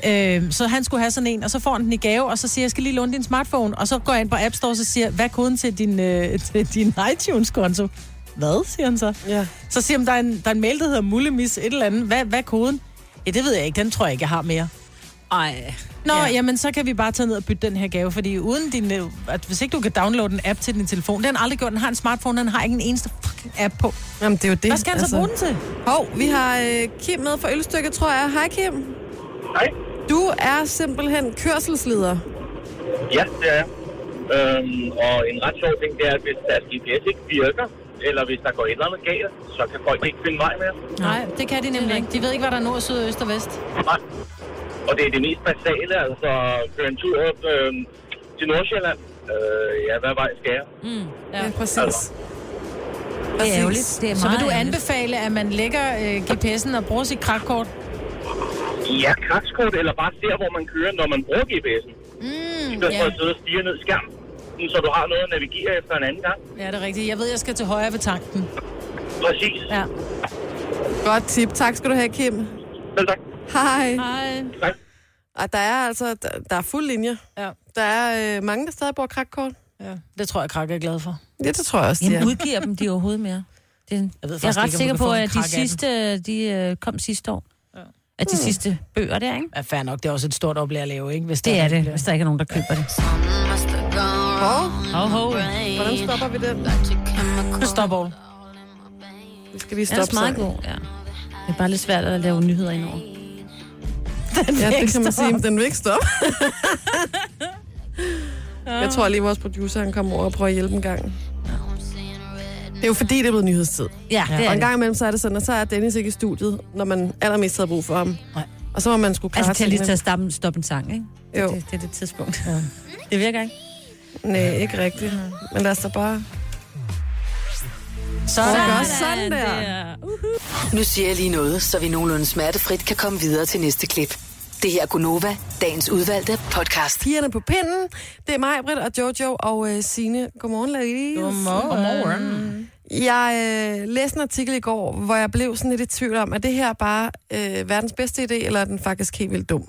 ikke? Øh, så han skulle have sådan en, og så får han den i gave, og så siger jeg, skal lige låne din smartphone. Og så går jeg ind på App Store, og så siger hvad er koden til din, øh, til din iTunes-konto? Hvad, siger han så? Yeah. Så siger han, der er en, der er en mail, der hedder Mullemis et eller andet. Hvad, hvad er koden? Ja, det ved jeg ikke, den tror jeg ikke, jeg har mere. Ej. Nå, ja. Jamen, så kan vi bare tage ned og bytte den her gave, fordi uden din, at hvis ikke du kan downloade en app til din telefon, den har aldrig gjort, den har en smartphone, den har ikke en eneste fucking app på. Jamen, det er jo det. Hvad skal han altså... så bruge den til? Hov, vi har øh, Kim med fra Ølstykket, tror jeg. Hej, Kim. Hej. Du er simpelthen kørselsleder. Ja, det er jeg. Øhm, og en ret sjov ting, det er, at hvis deres G P S ikke virker, eller hvis der går et eller andet galt, så kan folk ikke finde vej mere. Nej, det kan de nemlig ikke. De ved ikke, hvad der er nord, syd, øst og vest. Nej. Og det er det mest basale, altså køre en tur op øh, til Nordsjælland. Øh, ja, hvad vej skal jeg? Mm, ja. ja, præcis. Altså. Det er ærgerligt. Det er så vil du anbefale, at man lægger øh, G P S'en og bruger sit krakkort? Ja, krakkort, eller bare der, hvor man kører, når man bruger G P S'en. Mm, I stedet for at sidde og stige ned i skærmen, så du har noget at navigere efter en anden gang. Ja, det er rigtigt. Jeg ved, jeg skal til højre ved tanken. Præcis. Ja. Godt tip. Tak skal du have, Kim. Selv tak. Hej. Hej. Hej. Og der er altså, der, der er fuld linje. Ja. Der er øh, mange, der stadig bruger krakkort. Ja. Det tror jeg, Krak er glad for. Ja, det tror jeg også, de Jamen, udgiver dem de overhovedet mere. Det, jeg, ved jeg er ret ikke, sikker på, at de sidste, de kom sidste år. Ja. At de hmm. sidste bøger der, ikke? Ja, fair nok. Det er også et stort oplag at lave, ikke? Hvis det er, er det, hvis der ikke er nogen, der køber det. Hov. Hov, hov. Hvordan stopper vi den? Nu stopper vi. Vi skal lige stoppe sig. Det er meget god, ja. Det er bare lidt svært at lave nyheder indover. Ja, det kan man sige, den vil ikke stoppe. Jeg tror lige, vores producer han kommer over og prøver at hjælpe en gang. Det er jo fordi, det er blevet nyhedstid. Ja, det er og en gang imellem, så er det sådan, at så er Dennis ikke i studiet, når man allermest har brug for ham. Nej. Og så må man sgu klare altså, til lige til at stoppe en sang, ikke? Jo. Det, det, det er det tidspunkt. Ja. Det virker ikke. Nej, ikke rigtigt. Men lad os da bare... Sådan, sådan, sådan der. der. Uh-huh. Nu siger jeg lige noget, så vi nogenlunde smertefrit kan komme videre til næste klip. Det her er Gunova, dagens udvalgte podcast. Pigerne på pinden. Det er mig, Britt og Jojo og øh, Signe. Godmorgen, ladies. Godmorgen. Godmorgen. Jeg øh, læste en artikel i går, hvor jeg blev sådan lidt i tvivl om, at det her bare øh, verdens bedste idé, eller er den faktisk helt vildt dum?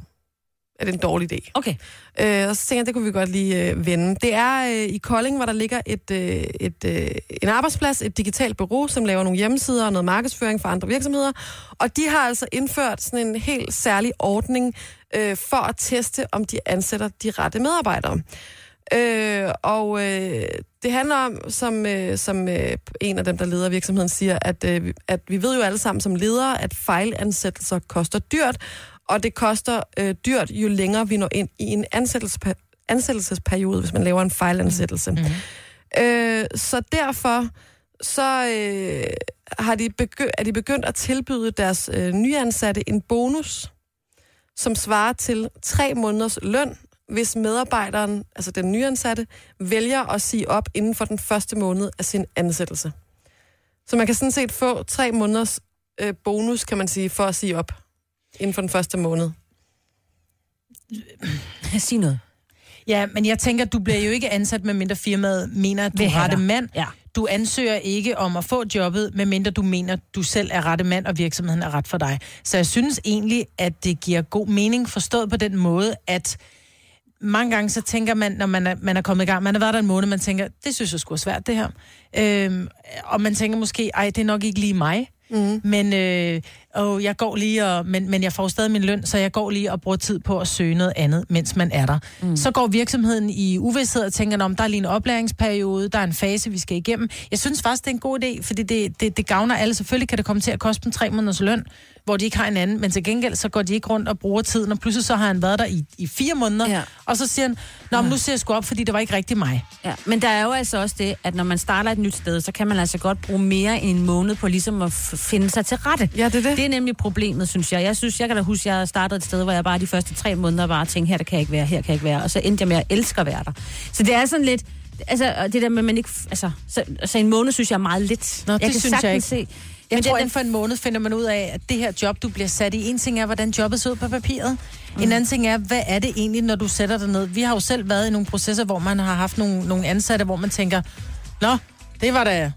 Er det en dårlig idé? Okay. Øh, og så tænkte jeg, det kunne vi godt lige øh, vende. Det er øh, i Kolding, hvor der ligger et, øh, et, øh, en arbejdsplads, et digitalt bureau, som laver nogle hjemmesider og noget markedsføring for andre virksomheder. Og de har altså indført sådan en helt særlig ordning øh, for at teste, om de ansætter de rette medarbejdere. Øh, og øh, det handler om, som, øh, som øh, en af dem, der leder virksomheden, siger, at, øh, at vi ved jo alle sammen som ledere, at fejlansættelser koster dyrt, og det koster øh, dyrt, jo længere vi når ind i en ansættelsesper- ansættelsesperiode, hvis man laver en fejlansættelse. Mm-hmm. Øh, så derfor så, øh, har de begy- er de begyndt at tilbyde deres øh, nyansatte en bonus, som svarer til tre måneders løn, hvis medarbejderen, altså den nyansatte, vælger at sige op inden for den første måned af sin ansættelse. Så man kan sådan set få tre måneders øh, bonus, kan man sige, for at sige op inden for den første måned. Sig noget. Ja, men jeg tænker, du bliver jo ikke ansat, medmindre firmaet mener, at du er rette mand. Ja. Du ansøger ikke om at få jobbet, medmindre du mener, at du selv er rette mand, og virksomheden er ret for dig. Så jeg synes egentlig, at det giver god mening, forstået på den måde, at mange gange så tænker man, når man er, man er kommet i gang, man har været der en måned, man tænker, det synes jeg sgu er svært, det her. Øhm, og man tænker måske, ej, det er nok ikke lige mig. Mm. Men øh, og jeg går lige og, men, men jeg får stadig min løn, så jeg går lige og bruger tid på at søge noget andet, mens man er der. Mm. Så går virksomheden i uvished og tænker, om der er lige en oplæringsperiode, der er en fase, vi skal igennem. Jeg synes faktisk, det er en god idé, fordi det, det, det gavner alle. Selvfølgelig kan det komme til at koste dem tre måneders løn, hvor de ikke har en anden, men til gengæld så går de ikke rundt og bruger tiden, og pludselig så har han været der i, i fire måneder, ja. Og så siger han, nå, men nu ser jeg sgu op, fordi det var ikke rigtig mig. Ja, men der er jo altså også det, at når man starter et nyt sted, så kan man altså godt bruge mere end en måned på ligesom at f- finde sig til rette. Ja, det er det. Det er nemlig problemet, synes jeg. Jeg synes, jeg kan da huske, jeg startede et sted, hvor jeg bare de første tre måneder bare tænkte, her der kan jeg ikke være, her kan jeg ikke være, og så endte jeg med at elske at være der. Så det er sådan lidt, altså det der med, man ikke, altså, så, så en måned synes jeg er meget lidt. Nå, jeg det kan synes jeg ikke. Se, Jeg Men tror, inden for en måned finder man ud af, at det her job, du bliver sat i, en ting er, hvordan jobbet ser ud på papiret. Mm. En anden ting er, hvad er det egentlig, når du sætter dig ned? Vi har jo selv været i nogle processer, hvor man har haft nogle, nogle ansatte, hvor man tænker, nå, det var da, det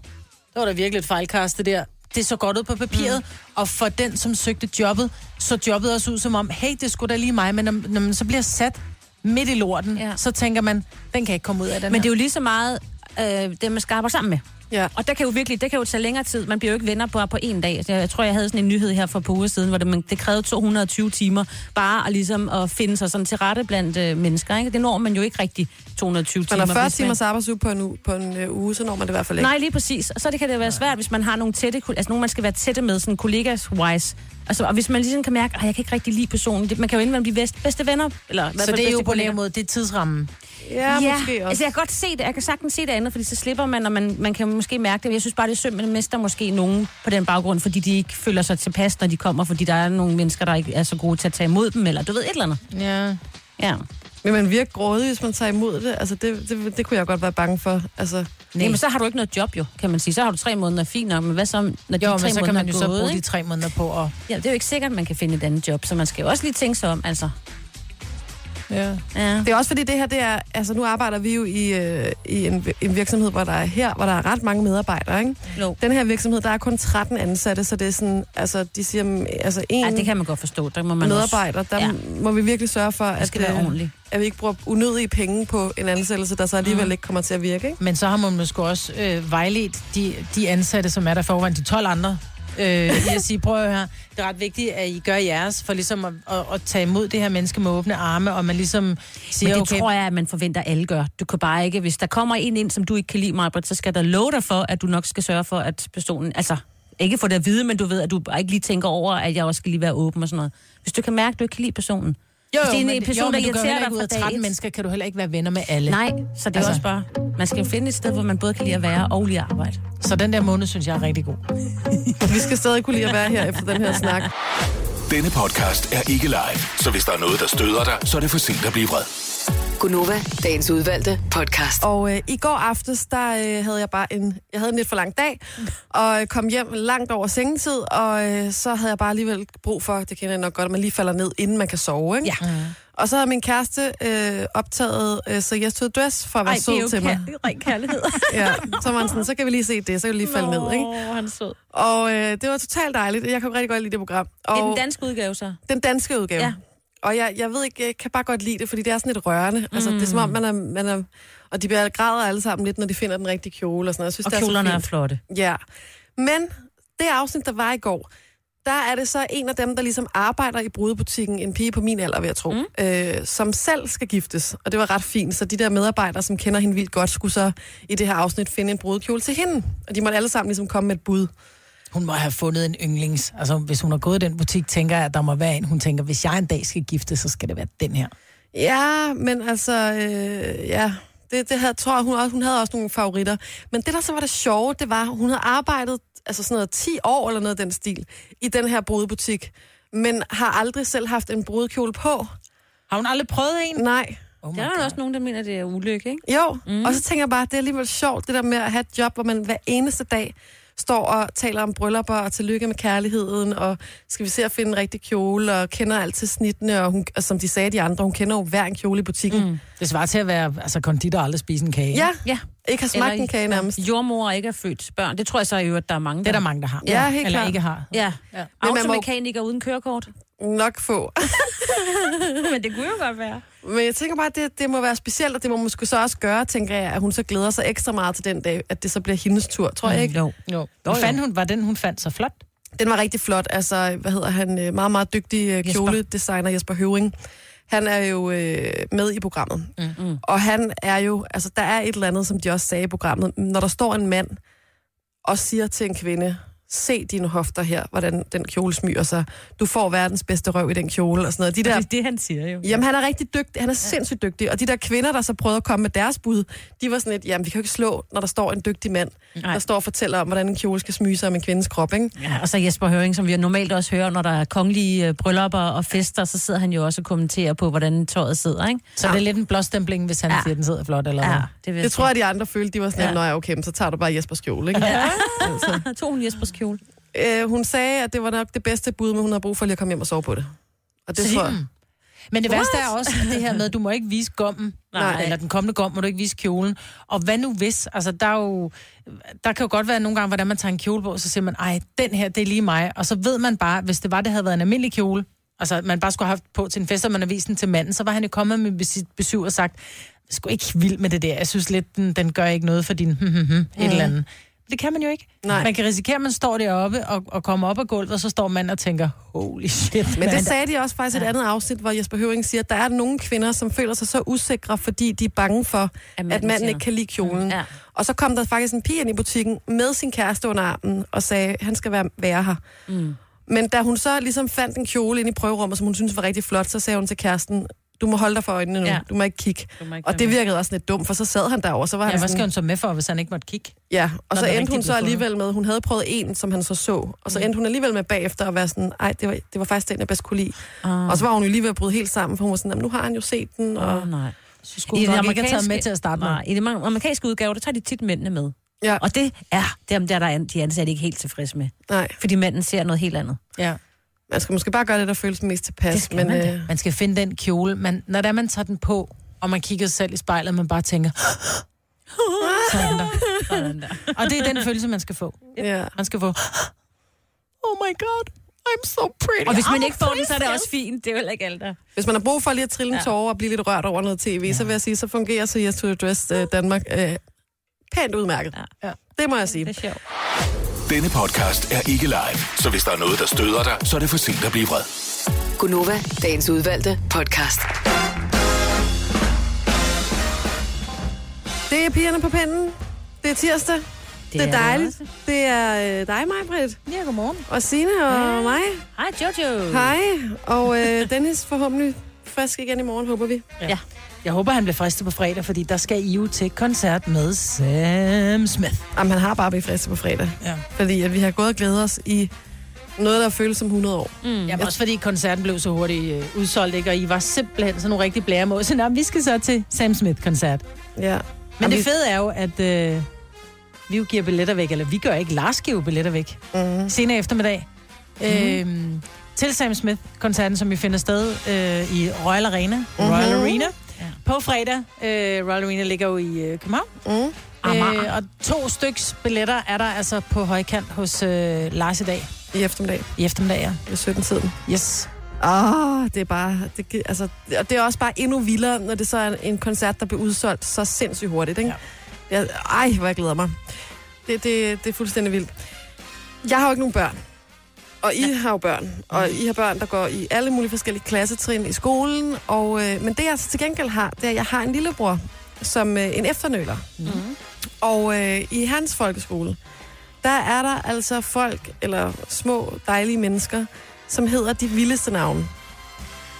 var da virkelig et fejlkaste der. Det så godt ud på papiret, mm. og for den, som søgte jobbet, så jobbet også ud som om, hey, det skulle da lige mig, men når, når man så bliver sat midt i lorten, ja. Så tænker man, den kan ikke komme ud af den. Men her. Det er jo lige så meget øh, det, man skal arbejde sammen med. Ja. Og der kan jo virkelig, det kan jo tage længere tid. Man bliver jo ikke venner på på en dag. Jeg tror, jeg havde sådan en nyhed her for et par uger siden, hvor det, man, det krævede to hundrede og tyve timer bare at, ligesom, at finde sig sådan til rette blandt øh, mennesker. Ikke? Det når man jo ikke rigtig to hundrede og tyve timer. Eller fyrre timers arbejdsuge på en, uge, på en øh, uge, så når man det i hvert fald ikke. Nej, lige præcis. Og så det kan det være svært, hvis man har nogle tætte, altså nogen man skal være tætte med, sådan kollegas-wise. Altså, og hvis man ligesom kan mærke, at jeg kan ikke rigtig lide personen, det, man kan jo indvende blive bedste, bedste venner. Eller, så det er jo på en måde, det er tidsrammen. Ja, ja, måske også. Altså jeg kan godt se det, jeg kan sagtens se det andet, fordi så slipper man, og man, man kan måske mærke det. Jeg synes bare, det er synd, men det mister måske nogen på den baggrund, fordi de ikke føler sig tilpas, når de kommer, fordi der er nogle mennesker, der ikke er så gode til at tage imod dem, eller du ved, et eller andet. Ja. Ja. Men man virker grådig, hvis man tager imod det. Altså det, det, det kunne jeg godt være bange for. Altså, men så har du ikke noget job jo, kan man sige. Så har du tre måneder fint nok, men hvad så, når de jo, tre men så måneder kan man jo så bruge ikke? De tre måneder på og... Ja, det er jo ikke sikkert, at man kan finde et andet job, så man skal jo også lige tænke sig om, altså. Ja. Ja. Det er også fordi det her, det er, altså nu arbejder vi jo i, øh, i en, en virksomhed, hvor der er her, hvor der er ret mange medarbejdere, ikke? No. Den her virksomhed, der er kun tretten ansatte, så det er sådan, altså de siger, altså en ja, det kan man godt forstå, der må man medarbejder, også, ja. Der må vi virkelig sørge for, at, øh, at vi ikke bruger unødige penge på en ansættelse, der så alligevel mm. ikke kommer til at virke, ikke? Men så har man måske også øh, vejledt de, de ansatte, som er der forvejen, de tolv andre. øh, jeg siger, prøv at høre, det er ret vigtigt, at I gør jeres, for ligesom at, at, at tage imod det her menneske med åbne arme, og man ligesom siger, men det okay, tror jeg, at man forventer, at alle gør. Du kan bare ikke, hvis der kommer en ind, som du ikke kan lide, Marbert, så skal der love dig for, at du nok skal sørge for, at personen, altså, ikke få det at vide, men du ved, at du bare ikke lige tænker over, at jeg også skal lige være åben og sådan noget. Hvis du kan mærke, at du ikke kan lide personen. Jo, jo, det er en person, jo, men du gør heller ikke ud af tretten mennesker, kan du heller ikke være venner med alle. Nej, så det er altså også bare, man skal finde et sted, hvor man både kan lide at være og lide at arbejde. Så den der måned, synes jeg er rigtig god. Vi skal stadig kunne lide at være her efter den her snak. Denne podcast er ikke live, så hvis der er noget, der støder dig, så er det for sent at blive vred. Gunova, dagens udvalgte podcast. Og øh, i går aftes, der øh, havde jeg bare en, jeg havde en lidt for lang dag, og øh, kom hjem langt over sengetid, og øh, så havde jeg bare alligevel brug for, det kender jeg nok godt, at man lige falder ned, inden man kan sove, ikke? Ja. Mm. Og så har min kæreste øh, optaget øh, Så Yes to the Dress for at være Ej, sød til mig. Ej, det er jo ren kærlighed. Ja, så var han sådan, så kan vi lige se det, så kan vi lige falde Nå, ned, ikke? Åh, han er sød. Og øh, det var totalt dejligt, jeg kunne rigtig godt lide det program. Og det er den danske udgave så? Den danske udgave. Ja. Og jeg, jeg ved ikke, jeg kan bare godt lide det, fordi det er sådan lidt rørende. Altså, mm. det er som om, man er, man er... Og de bliver græder alle sammen lidt, når de finder den rigtige kjole og sådan noget. Jeg synes, og det er kjolerne er flotte. Ja. Men det afsnit, der var i går, der er det så en af dem, der ligesom arbejder i brudebutikken, en pige på min alder, vil jeg tro, mm. øh, som selv skal giftes. Og det var ret fint, så de der medarbejdere, som kender hende vildt godt, skulle så i det her afsnit finde en brudekjole til hende. Og de måtte alle sammen ligesom komme med et bud. Hun må have fundet en yndlings. Altså, hvis hun har gået i den butik, tænker jeg, at der må være en. Hun tænker, hvis jeg en dag skal gifte, så skal det være den her. Ja, men altså, øh, ja, det, det havde, tror jeg, hun, også, hun havde også nogle favoritter. Men det, der så var det sjove, det var, hun havde arbejdet altså sådan noget ti år eller noget den stil, i den her brudebutik, men har aldrig selv haft en brudekjole på. Har hun aldrig prøvet en? Nej. Oh der er jo også nogen, der mener, det er ulykke, ikke? Jo, mm. og så tænker jeg bare, det er alligevel sjovt, det der med at have et job, hvor man hver eneste dag står og taler om bryllupper og tillykke med kærligheden, og skal vi se at finde en rigtig kjole, og kender altid snittene, og, hun, og som de sagde de andre, hun kender jo hver en kjole i butikken. Mm. Det svarer til at være altså, konditor og aldrig spise en kage. Ja, ja. Ikke har smagt eller en kage nærmest. Jordmor ikke har født børn. Det tror jeg så i øvrigt, der er mange, der, det er der mange, der har. Ja, helt klart. Eller ikke har. Ja. Ja. Automekaniker uden kørekort. Nok få. Men det kunne jo godt være. Men jeg tænker bare, at det, det må være specielt, og det må måske så også gøre, tænker jeg, at hun så glæder sig ekstra meget til den dag, at det så bliver hendes tur, tror jeg ikke? Jo. Jo. Hvad fandt hun? Var den, hun fandt så flot? Den var rigtig flot. Altså, hvad hedder han? Meget, meget dygtig kjoledesigner Jesper Høving. Han er jo øh, med i programmet. Mm. Og han er jo, altså der er et eller andet, som de også sagde i programmet, når der står en mand og siger til en kvinde, se dine hofter her, hvordan den kjole smyger sig. Du får verdens bedste røv i den kjole og sådan noget. De der, det er det, han siger jo. Jamen, han er rigtig dygtig. Han er sindssygt dygtig. Og de der kvinder, der så prøvede at komme med deres bud, de var sådan lidt, jamen, vi kan jo ikke slå, når der står en dygtig mand, nej, der står og fortæller om, hvordan en kjole skal smyge sig om en kvindes krop, ikke? Ja, og så Jesper Høving, som vi normalt også hører, når der er kongelige bryllupper og fester, så sidder han jo også og kommenterer på, hvordan tøjet sidder, ikke? Så ja, det er lidt en blåstempling, hvis han ja, siger, den sidder flot eller hvad. Ja, det, det jeg tror jeg, de andre følte, de var sådan, nej, ja, okay, så tager du bare Jespers kjole, ikke? Ja. Altså. Tog hun Jespers kjole? Øh, hun sagde, at det var nok det bedste bud, men hun havde brug for lige at komme hjem og sove på det. Og det tror jeg. Men det værste er også det her med, at du må ikke vise gommen, nej, eller den kommende gom, må du ikke vise kjolen. Og hvad nu hvis? Altså, der, er jo, der kan jo godt være nogle gange, hvordan man tager en kjole på, så siger man, ej, den her, det er lige mig. Og så ved man bare, hvis det var, det havde været en almindelig kjole, altså man bare skulle have haft på til en fest, og man har vist den til manden, så var han jo kommet med sit besøg og sagt, jeg skulle ikke vild med det der, jeg synes lidt, den, den gør ikke noget for din et eller andet. Det kan man jo ikke. Nej. Man kan risikere, at man står deroppe og, og kommer op af gulvet, og så står man og tænker, holy shit. Men det sagde de også faktisk i ja, et andet afsnit, hvor Jesper Høving siger, at der er nogle kvinder, som føler sig så usikre, fordi de er bange for, at manden, at manden ikke kan lide kjolen. Ja. Og så kom der faktisk en pige ind i butikken med sin kæreste under armen og sagde, han skal være, være her. Mm. Men da hun så ligesom fandt en kjole ind i prøverummet, som hun syntes var rigtig flot, så sagde hun til kæresten, du må holde dig for øjnene nu, ja, du må ikke kigge. Må ikke og det virkede med, også lidt dumt, for så sad han derovre. Så var ja, han sådan, hvad skal hun så med for, hvis han ikke måtte kigge? Ja, og så endte hun så alligevel med, hun havde prøvet en, som han så så, og så endte hun alligevel med bagefter at være sådan, ej, det var, det var faktisk den, jeg bedst kunne lide. Uh. Og så var hun jo lige ved at bryde helt sammen, for hun var sådan, nu har han jo set den, og oh, nej, så skulle hun nok ikke have taget med til at starte med. Nej, i den amerikanske udgave, der tager de tit mændene med. Ja. Og det er dem der, der de ansatte ikke helt tilfredse med. Nej. Fordi manden ser noget helt andet. Ja. Man skal måske bare gøre det, der føles mest tilpas. Men man, øh... man skal finde den kjole. Man, når der man tager den på, og man kigger sig selv i spejlet, man bare tænker, sådan der. Sådan der. Og det er den følelse, man skal få. Yeah. Man skal få, oh my god, I'm so pretty. Og hvis man I'm ikke får pretty, den, så er det også fint. Det er heller ikke alt der. Hvis man har brug for lige at trille en ja, tårer og blive lidt rørt over noget tv, ja, så vil jeg sige, så fungerer så Yes to the Dress uh, Danmark uh, pænt udmærket. Ja. Ja. Det må jeg sige. Det er sjovt. Denne podcast er ikke live, så hvis der er noget, der støder dig, så er det for sent at blive vred. Gunova, dagens udvalgte podcast. Det er pigerne på pinden. Det er tirsdag. Det, det er dejligt. Det, det er dig, mig, Britt. Ja, godmorgen. Og Signe og ja, mig. Hej, Jojo. Hej. Og øh, Dennis forhåbentlig frisk igen i morgen, håber vi. Ja. Ja. Jeg håber, han bliver fristet på fredag, fordi der skal I jo til koncert med Sam Smith. Jamen, han har bare blevet fristet på fredag. Ja. Fordi at vi har gået og glædet os i noget, der føles som hundrede år. Mm. Jamen også fordi koncerten blev så hurtigt øh, udsolgt, ikke? Og I var simpelthen sådan nogle rigtig blæremål. Så nå, vi skal så til Sam Smith-koncert. Ja. Men jamen, det fede er jo, at øh, vi jo giver billetter væk, eller vi gør ikke, Lars giver billetter væk. Mm. Senere eftermiddag. Mm. Øhm, til Sam Smith-koncerten, som vi finder sted øh, i Royal Arena. Mm-hmm. Royal Arena. Ja. På fredag. Øh, Royal Arena ligger jo i øh, København. Mm. Øh, og to styks billetter er der altså på højkant hos øh, Lars i dag. I eftermiddag. I eftermiddag, ja. I sytten-tiden. Yes. Åh, oh, det er bare... Det, altså, og det er også bare endnu vildere, når det så er en koncert, der bliver udsolgt så sindssygt hurtigt, ikke? Ja. Jeg, ej, hvor jeg glæder mig. Det, det, det er fuldstændig vildt. Jeg har jo ikke nogen børn. Og I har jo børn. Og I har børn, der går i alle mulige forskellige klassetrin i skolen. Og, øh, men det, jeg til gengæld har, det er, at jeg har en lillebror, som øh, en efternøler. Mm-hmm. Og øh, i hans folkeskole, der er der altså folk, eller små, dejlige mennesker, som hedder de vildeste navne.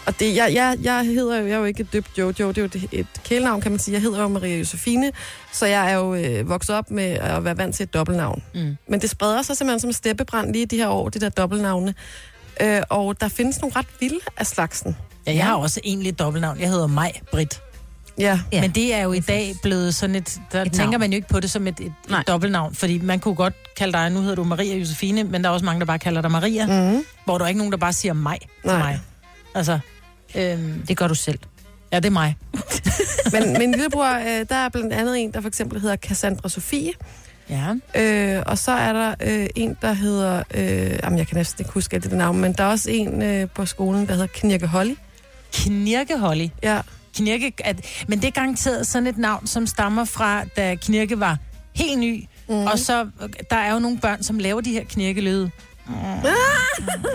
Og det, jeg, jeg, jeg hedder jo, jeg er jo ikke døbt Jojo, det er jo et kælenavn, kan man sige. Jeg hedder jo Maria Josefine, så jeg er jo øh, vokset op med at være vant til et dobbeltnavn. Mm. Men det spreder sig simpelthen som steppebrand lige de her år, de der dobbeltnavne. Øh, og der findes nogle ret vilde af slagsen. Ja, jeg har også egentlig dobbeltnavn. Jeg hedder mig, Britt. Ja. Ja. Men det er jo i dag blevet sådan et... Der et tænker navn. Man jo ikke på det som et, et, et dobbeltnavn, fordi man kunne godt kalde dig... Nu hedder du Maria Josefine, men der er også mange, der bare kalder dig Maria. Mm. Hvor der er ikke nogen, der bare siger mig til mig. Altså, øhm, det gør du selv. Ja, det er mig. Men min lillebror, øh, der er blandt andet en, der for eksempel hedder Cassandra Sofie. Ja. Øh, og så er der øh, en, der hedder... Øh, jamen, jeg kan næsten ikke huske alt det navn, men der er også en øh, på skolen, der hedder Knirke Holly. Knirke Holly? Ja. Knirke, at, men det er garanteret sådan et navn, som stammer fra, da Knirke var helt ny. Mm. Og så, der er jo nogle børn, som laver de her knirkelyde. Mm.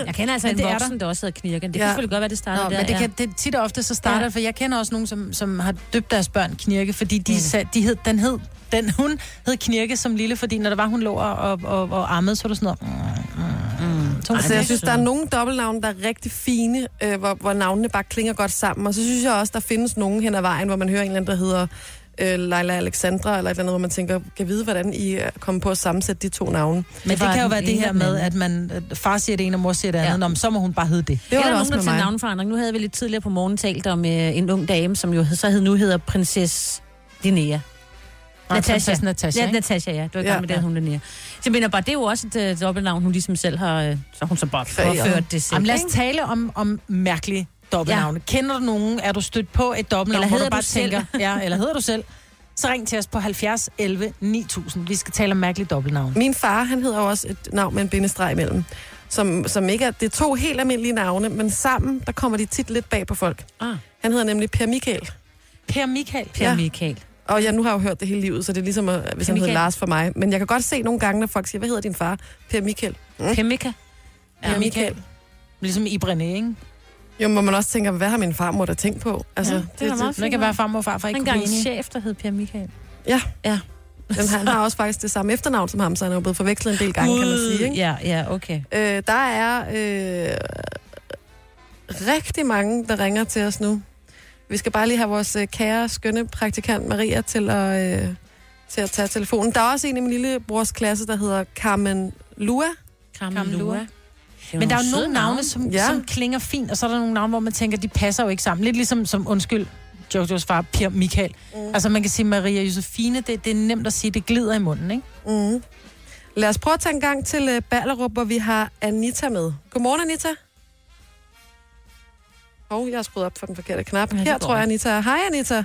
Jeg kender altså men en voksen, der. der også hedder Knirken. Det ja. Kan selvfølgelig godt være, det starter Nå, der. Men det, ja. kan, det tit og ofte så starter ja. For jeg kender også nogen, som, som har døbt deres børn Knirke, fordi de, mm. sag, de hed, den hed, den, hun hed Knirke som lille, fordi når der var, hun lå og, og, og, og ammede, så var det sådan noget... Mm, mm. Ej, så jeg synes, der er nogle dobbeltnavne, der er rigtig fine, øh, hvor, hvor navnene bare klinger godt sammen. Og så synes jeg også, der findes nogen hen ad vejen, hvor man hører en eller anden, der hedder øh, Leila Alexandra, eller et eller andet, hvor man tænker, kan vide, hvordan I kommer på at sammensætte de to navne. Men det, det kan jo være det her med, at man at far siger det ene, og mor siger det andet, ja. Om så må hun bare hedde det. Det var der også nogen, der til navnforandring. Nu havde vi lidt tidligere på morgen talt om øh, en ung dame, som jo så hed, nu hedder prinsesse Linnea. Natasha. Natasha, Natasha, ja, Natasha, ja. Du er i gang ja, med det, ja. Hun Linnea. Så jeg mener bare, det er jo også et øh, dobbeltnavn, hun ligesom selv har... Øh, så hun så bare forført det selv. Jamen, lad os tale om, om mærkelige dobbeltnavne. Ja. Kender du nogen? Er du stødt på et dobbeltnavn, hvor du bare du tænker... ja, eller hedder du selv? Så ring til os på halvfjerds elleve ni tusind. Vi skal tale om mærkelige dobbeltnavne. Min far, han hedder også et navn med en bindestreg imellem. Som, som ikke er... Det er to helt almindelige navne, men sammen, der kommer de tit lidt bag på folk. Ah. Han hedder nemlig Per Michael. Per Michael? Per Michael. Ja. Og jeg nu har jo hørt det hele livet, så det er ligesom, at, hvis han hedder Lars for mig. Men jeg kan godt se nogle gange, når folk siger, hvad hedder din far? Per Michael. Mm. Per Michael. Ja. Per Michael. Ligesom i Brené, ikke? Jo, må man også tænker, hvad har min farmor der tænkt på? Altså, ja, det, det, det, det, det kan være farmor og farfar ikke kunne blive enige. En gang chef, der hed Per Michael. Ja. Ja. Den, han har også faktisk det samme efternavn som ham, så han er jo blevet forvekslet en del gange, uh, kan man sige. Ikke? Ja, ja, okay. Øh, der er øh, rigtig mange, der ringer til os nu. Vi skal bare lige have vores øh, kære, skønne praktikant Maria til at, øh, til at tage telefonen. Der er også en i min lille brors klasse, der hedder Carmen Lua. Carmen, Carmen Lua. Lua. Men der er jo nogle navne, navne som, ja. Som klinger fint, og så er der nogle navne, hvor man tænker, de passer jo ikke sammen. Lidt ligesom, som undskyld, Jojos far, Per Michael. Mm. Altså man kan sige Maria Josefine, det, det er nemt at sige, det glider i munden, ikke? Mm. Lad os prøve at tage en gang til øh, Ballerup, hvor vi har Anita med. Godmorgen, Anita. Åh, oh, jeg har skruet op for den forkerte knap. Ja, her tror jeg, Anita er. Hej, Anita.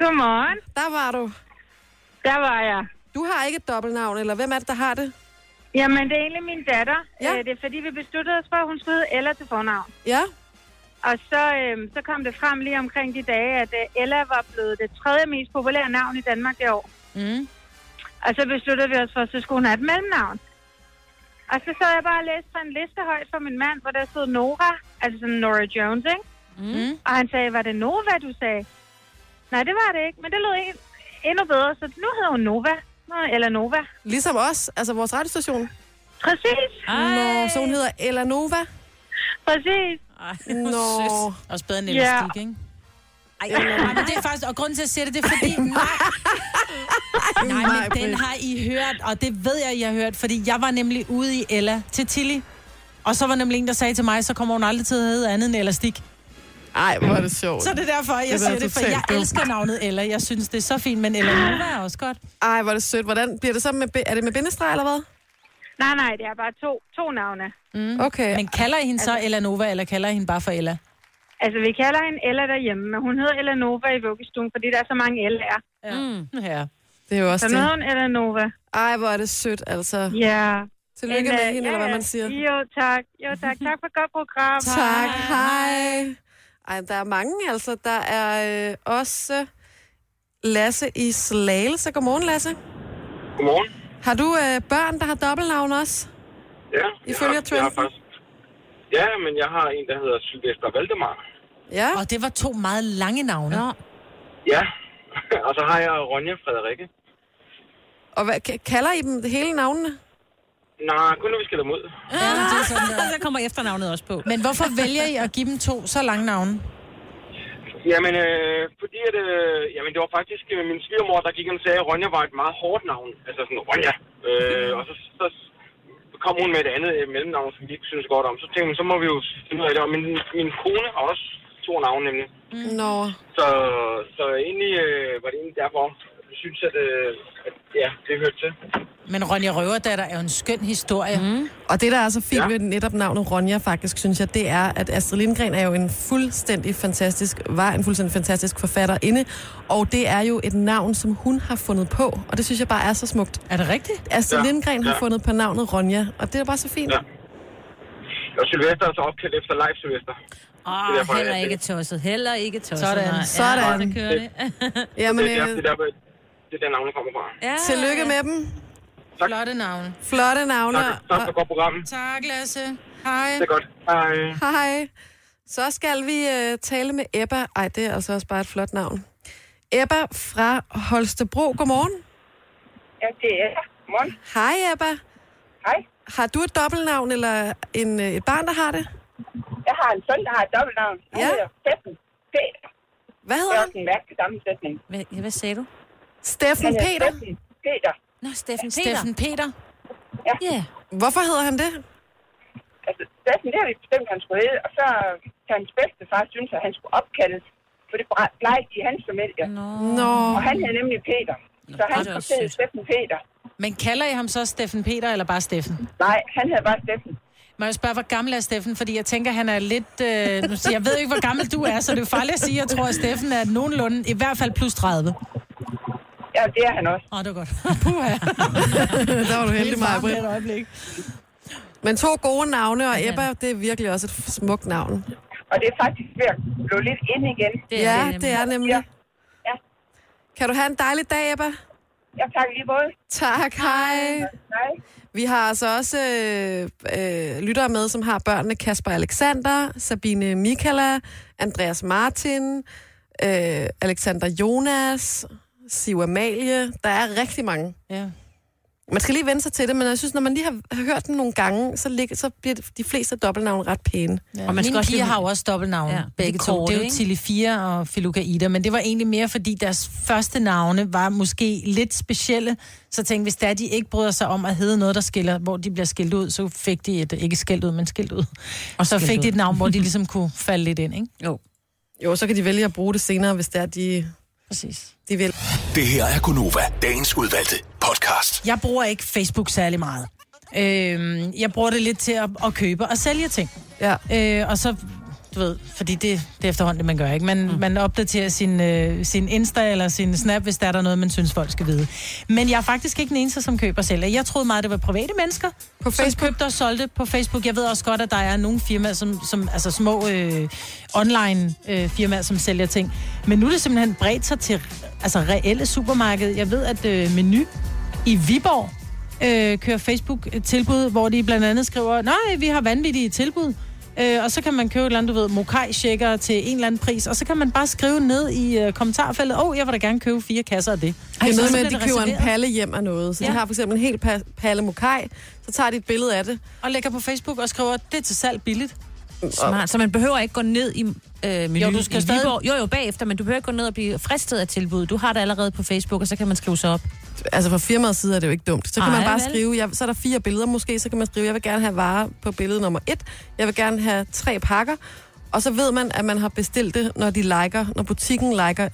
Godmorgen. Der var du. Der var jeg. Du har ikke et dobbeltnavn, eller hvem er det, der har det? Jamen, det er egentlig min datter. Ja. Det er fordi, vi besluttede os for, at hun skulle hedde Ella til fornavn. Ja. Og så, øh, så kom det frem lige omkring de dage, at Ella var blevet det tredje mest populære navn i Danmark det år. Mm. Og så besluttede vi os for, at så skulle hun have et mellemnavn. Og så sad jeg bare og læste fra en liste højt for min mand, hvor der stod Nora, altså sådan Nora Jones, ikke? Mm. Og han sagde, var det Nova, du sagde? Nej, det var det ikke, men det lød endnu bedre, så nu hedder hun Nova, eller Nova. Ligesom os, altså vores radiostation. Præcis. Nå, så hun hedder Ella Nova. Præcis. Ej, det var sødt. Også bedre end elastik, yeah. Ikke? Ej, nej, men det er faktisk, og grunden til at sige det, det er fordi, nej, nej, men den har I hørt, og det ved jeg, I har hørt, fordi jeg var nemlig ude i Ella til Tilly. Og så var nemlig en, der sagde til mig, så kommer hun aldrig til at hedde andet end elastik. Ej, hvor er det sjovt. Så det er derfor, jeg det siger det, for jeg dumt. elsker navnet Ella. Jeg synes, det er så fint, men Ella Nova er også godt. Ej, hvor er det sødt. Hvordan bliver det så med, er det med bindestreg eller hvad? Nej, nej, det er bare to, to navne. Mm. Okay. Men kalder I hende altså, så Ella Nova, eller kalder I hende bare for Ella? Altså, vi kalder hende Ella derhjemme, men hun hedder Ella Nova i vuggestuen, fordi der er så mange Ella'er. Ja. Mm. Ja. Det er jo også så det. Så nu hedder hun Ella Nova. Ej, hvor er det sødt, altså. Ja. Tillykke Ella, med hende, ja, eller hvad man siger. Jo, tak. Jo, tak. Tak for et godt program. Tak. Hej. Ej, der er mange, altså. Der er øh, også Lasse i Slagelse. Godmorgen, Lasse. Godmorgen. Har du øh, børn, der har dobbeltnavn også? Ja. Ifølge trenden? Faktisk... Ja, men jeg har en, der hedder Sylvester Valdemar. Ja. Og det var to meget lange navne. Ja. Ja. Og så har jeg Ronja Frederikke. Og hvad, k- kalder I dem hele navnene? Nej, kun når vi skal dermod. Ja, det er sådan, der. Der kommer efternavnet også på. Men hvorfor vælger I at give dem to så lange navne? Jamen, øh, fordi at, øh, jamen, det var faktisk øh, min svigermor, der gik og sagde, at Ronja var et meget hårdt navn. Altså sådan, Ronja. Øh, og så, så kom hun med et andet øh, mellemnavn, som vi ikke synes godt om. Så tænkte hun, så må vi jo finde ud af det. Og min, min kone har også to navne, nemlig. Nå. Så, så egentlig øh, var det egentlig derfor. Jeg synes, at, øh, at ja, det hørte til. Men Ronja Røverdatter er jo en skøn historie. Mm. Og det, der er så fint ja. ved netop navnet Ronja, faktisk, synes jeg, det er, at Astrid Lindgren er jo en fuldstændig fantastisk, var en fuldstændig fantastisk forfatterinde. Og det er jo et navn, som hun har fundet på. Og det synes jeg bare er så smukt. Er det rigtigt? Astrid ja. Lindgren ja. har fundet på navnet Ronja, og det er bare så fint. Ja. Og Sylvester er så opkaldt efter Leif Sylvester. Åh, oh, heller ikke tosset. Heller ikke tosset. Sådan. Nej. Sådan. Ja, så kører det. Jamen, det er derfor, det er derfor. Det er der navne kommer fra. Ja. Tillykke med dem. Tak. Flotte navne. Flotte navne. Tak, tak for godt program. Tak, Lasse. Hej. Det er godt. Hej. Hej. Så skal vi uh, tale med Ebba. Ej, det er altså også bare et flot navn. Ebba fra Holstebro. Godmorgen. Ja, det er Ebba. Godmorgen. Hej, Ebba. Hej. Har du et dobbeltnavn, eller en, et barn, der har det? Jeg har en søn, der har et dobbeltnavn. Han ja. hedder Steffen Peter. Hvad hedder han? Det er en mærkelig sammensætning. Hvad, hvad sagde du? Steffen Peter. Steffen Peter. Nå, Steffen Peter. Steffen Peter. Ja. Yeah. Hvorfor hedder han det? Altså, Steffen, det har vi bestemt, han skulle hedde. Og så hans bedstefar synes, at han skulle opkaldes. For det plejede i hans familie. Nå. Nå. Og han hed nemlig Peter. Nå, så han skulle hedde Steffen Peter. Men kalder I ham så Steffen Peter, eller bare Steffen? Nej, han hedder bare Steffen. Må jeg spørge, hvor gammel er Steffen? Fordi jeg tænker, han er lidt... Øh, jeg ved ikke, hvor gammel du er, så det er farligt at sige. Jeg tror, at Steffen er nogenlunde, i hvert fald plus tredive. Ja, det er han også. Åh, oh, det var godt. Puh, ja. Der var du heldig, Maja Britt. Men to gode navne, og Ebba, det er virkelig også et smukt navn. Og det er faktisk ved at blive lidt ind igen. Det ja, det, det er nemlig. Ja. Ja. Kan du have en dejlig dag, Ebba? Ja, tak lige måde. Tak, hej. Hej. Vi har altså også øh, lyttere med, som har børnene Kasper Alexander, Sabine Michaela, Andreas Martin, øh, Alexander Jonas... Siv Amalie. Der er rigtig mange. Ja. Man skal lige vende sig til det, men jeg synes, når man lige har hørt den nogle gange, så, ligger, så bliver de fleste dobbeltnavne ret pæne. Ja. Og man skal mine piger lige... har også dobbeltnavne, ja, begge de to. Korte, det er jo Tilly fire og Filuka Ida, men det var egentlig mere, fordi deres første navne var måske lidt specielle. Så tænkte hvis der de ikke bryder sig om at hedde noget, der skiller, hvor de bliver skilt ud, så fik de et, ikke skilt ud, men skilt ud. Og så fik de et navn, hvor de ligesom kunne falde lidt ind, ikke? Jo. Jo, så kan de vælge at bruge det senere, hvis der de... Præcis. De vil. Det her er Gunova, dagens udvalgte podcast. Jeg bruger ikke Facebook særlig meget. Øh, jeg bruger det lidt til at, at købe og sælge ting. Ja. Øh, og så, du ved, fordi det, det er efterhånden, det man gør, ikke? Man, mm. man opdaterer sin, øh, sin Insta eller sin Snap, hvis der er der noget, man synes, folk skal vide. Men jeg er faktisk ikke den eneste, som køber og sælger. Jeg troede meget, det var private mennesker, på som købte og solgte på Facebook. Jeg ved også godt, at der er nogle firmaer, som, som, altså små øh, online øh, firmaer, som sælger ting. Men nu er det simpelthen bredt sig til altså reelle supermarked. Jeg ved, at øh, Meny i Viborg øh, kører Facebook-tilbud, hvor de blandt andet skriver, nej, vi har vanvittige tilbud. Øh, og så kan man købe et eller andet, du ved, Mokai-shaker til en eller anden pris, og så kan man bare skrive ned i øh, kommentarfeltet, åh, oh, jeg vil da gerne købe fire kasser af det. Ej, det er noget med, at de køber en palle hjem af noget. Så ja. de har for eksempel en hel pa- palle Mokai, så tager de et billede af det. Og lægger på Facebook og skriver, det er til salg billigt. Smart. Så man behøver ikke gå ned i øh, Meny jo, du skal i Viborg. Stadig... Jo, jo, bagefter, men du behøver ikke gå ned og blive fristet af tilbud. Du har det allerede på Facebook, og så kan man skrive sig op. altså fra firmaets side er det jo ikke dumt. Så kan Ej, man bare vel. skrive, jeg, så er der fire billeder måske, så kan man skrive, jeg vil gerne have varer på billede nummer et, jeg vil gerne have tre pakker, og så ved man, at man har bestilt det, når de liker, når butikken liker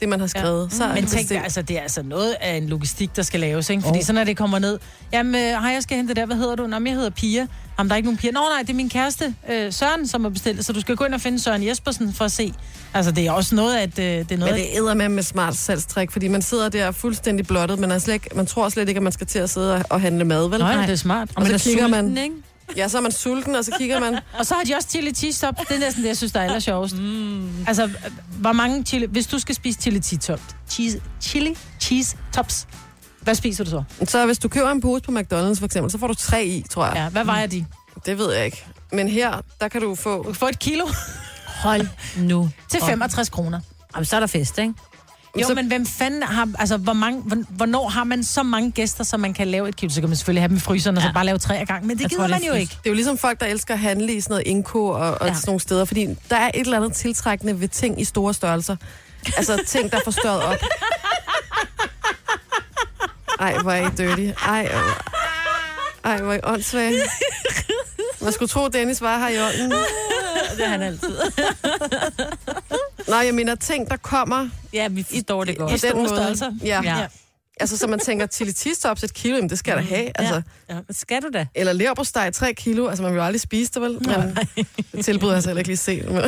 det, man har skrevet. Ja. Så mm. Men tænk dig, altså, det er altså noget af en logistik, der skal laves, ikke? Fordi oh. så når det kommer ned, jamen, hej, jeg skal hente der, hvad hedder du? Nå, jeg hedder Pia. Jamen, der er ikke nogen Pia. Nå, nej, det er min kæreste, øh, Søren, som har bestilt, så du skal gå ind og finde Søren Jespersen for at se. Altså, det er også noget, at øh, det er noget... Men det æder med med smart salgstræk, fordi man sidder der fuldstændig blottet, men slet ikke, man tror slet ikke, at man skal til at sidde og handle mad, vel? Nej, det er smart. Og, og man så kigger man... Ikke? Ja, så er man sulten, og så kigger man... Og så har de også chili cheese-top. Det er næsten det, jeg synes, der er allersjovest. Mm. Altså, hvor mange chili... Hvis du skal spise chili cheese-top... Cheese... Chili cheese-tops. Hvad spiser du så? Så hvis du køber en pose på McDonalds, for eksempel, så får du tre i, tror jeg. Ja, hvad vejer de? Det ved jeg ikke. Men her, der kan du få... Du kan få et kilo. Hold nu. Til femogtres kroner. Jamen, så er der fest, ikke? Jo, så... men hvem fanden har... Altså, hvor mange, hvornår har man så mange gæster, så man kan lave et kilo? Så kan man selvfølgelig have dem i fryseren, ja. og så bare lave tre ad gang. Men det jeg gider tror, man det jo ikke. Det er jo ligesom folk, der elsker at handle i sådan noget Inco og, og ja. sådan nogle steder. Fordi der er et eller andet tiltrækkende ved ting i store størrelser. Altså ting, der er forstørret op. Ej, hvor er I dirty. Ej, Ej hvor er I åndssvagt. Man skulle tro, Dennis var her i ånden. Det er han altid. Nej, jeg mener ting, der kommer... Ja, vi forstår det godt. I den størrelse. Ja. ja. Altså, så man tænker, chili cheese-tops et kilo, jamen, det skal jeg da have. Altså, ja. Ja. Skal du da? Eller leverpostej tre kilo. Altså, man vil jo aldrig spise det, vel? Men det tilbyder jeg så heller ikke lige set. Nej.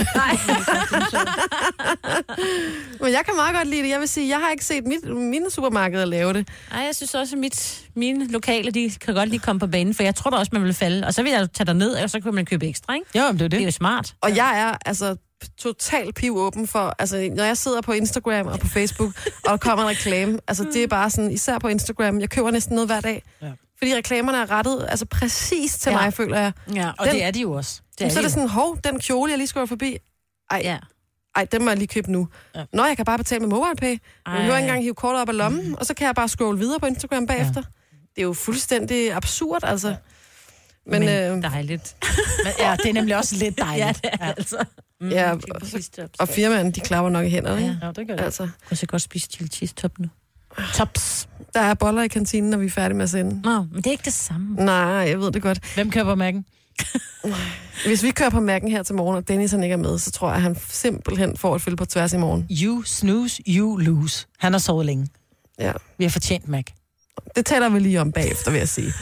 Men jeg kan meget godt lide det. Jeg vil sige, jeg har ikke set mit, mine supermarkeder lave det. Nej, jeg synes også, at mit, mine lokale, de kan godt lige komme på banen, for jeg tror da også, man vil falde. Og så vil jeg tage dig ned, og så kan man købe ekstra, ikke? Jo, men det er det. Det er jo smart. Og jeg er, altså... totalt pivåben for, altså når jeg sidder på Instagram og på Facebook, og der kommer en reklame, altså det er bare sådan, især på Instagram, jeg køber næsten noget hver dag, ja. fordi reklamerne er rettet, altså præcis til ja. mig, føler jeg. Ja, og den, det er de jo også. Det er så de er det sådan, hov, den kjole, jeg lige skulle forbi, ej, ja. ej, den må jeg lige købe nu. Ja. Nå, jeg kan bare betale med MobilePay, jeg behøver ikke engang hive kortet op af lommen, mm. og så kan jeg bare scrolle videre på Instagram bagefter. Ja. Det er jo fuldstændig absurd, altså. Ja. Men, men øh... dejligt. Men, ja, det er nemlig også lidt dejligt. Ja, det er altså. Mm, ja, og, og firmaerne, de klapper nok i hænderne. Ja, ja, det gør det. Altså. Og så godt spise chili cheese top nu. Tops. Der er boller i kantinen, når vi er færdige med at sende. Nå, men det er ikke det samme. Nej, jeg ved det godt. Hvem kører på Mac'en? Hvis vi kører på Mac'en her til morgen, og Dennis han ikke er med, så tror jeg, at han simpelthen får et fylde på tværs i morgen. You snooze, you lose. Han har sovet længe. Ja. Vi har fortjent Mac. Det taler vi lige om bagefter, vil jeg sige.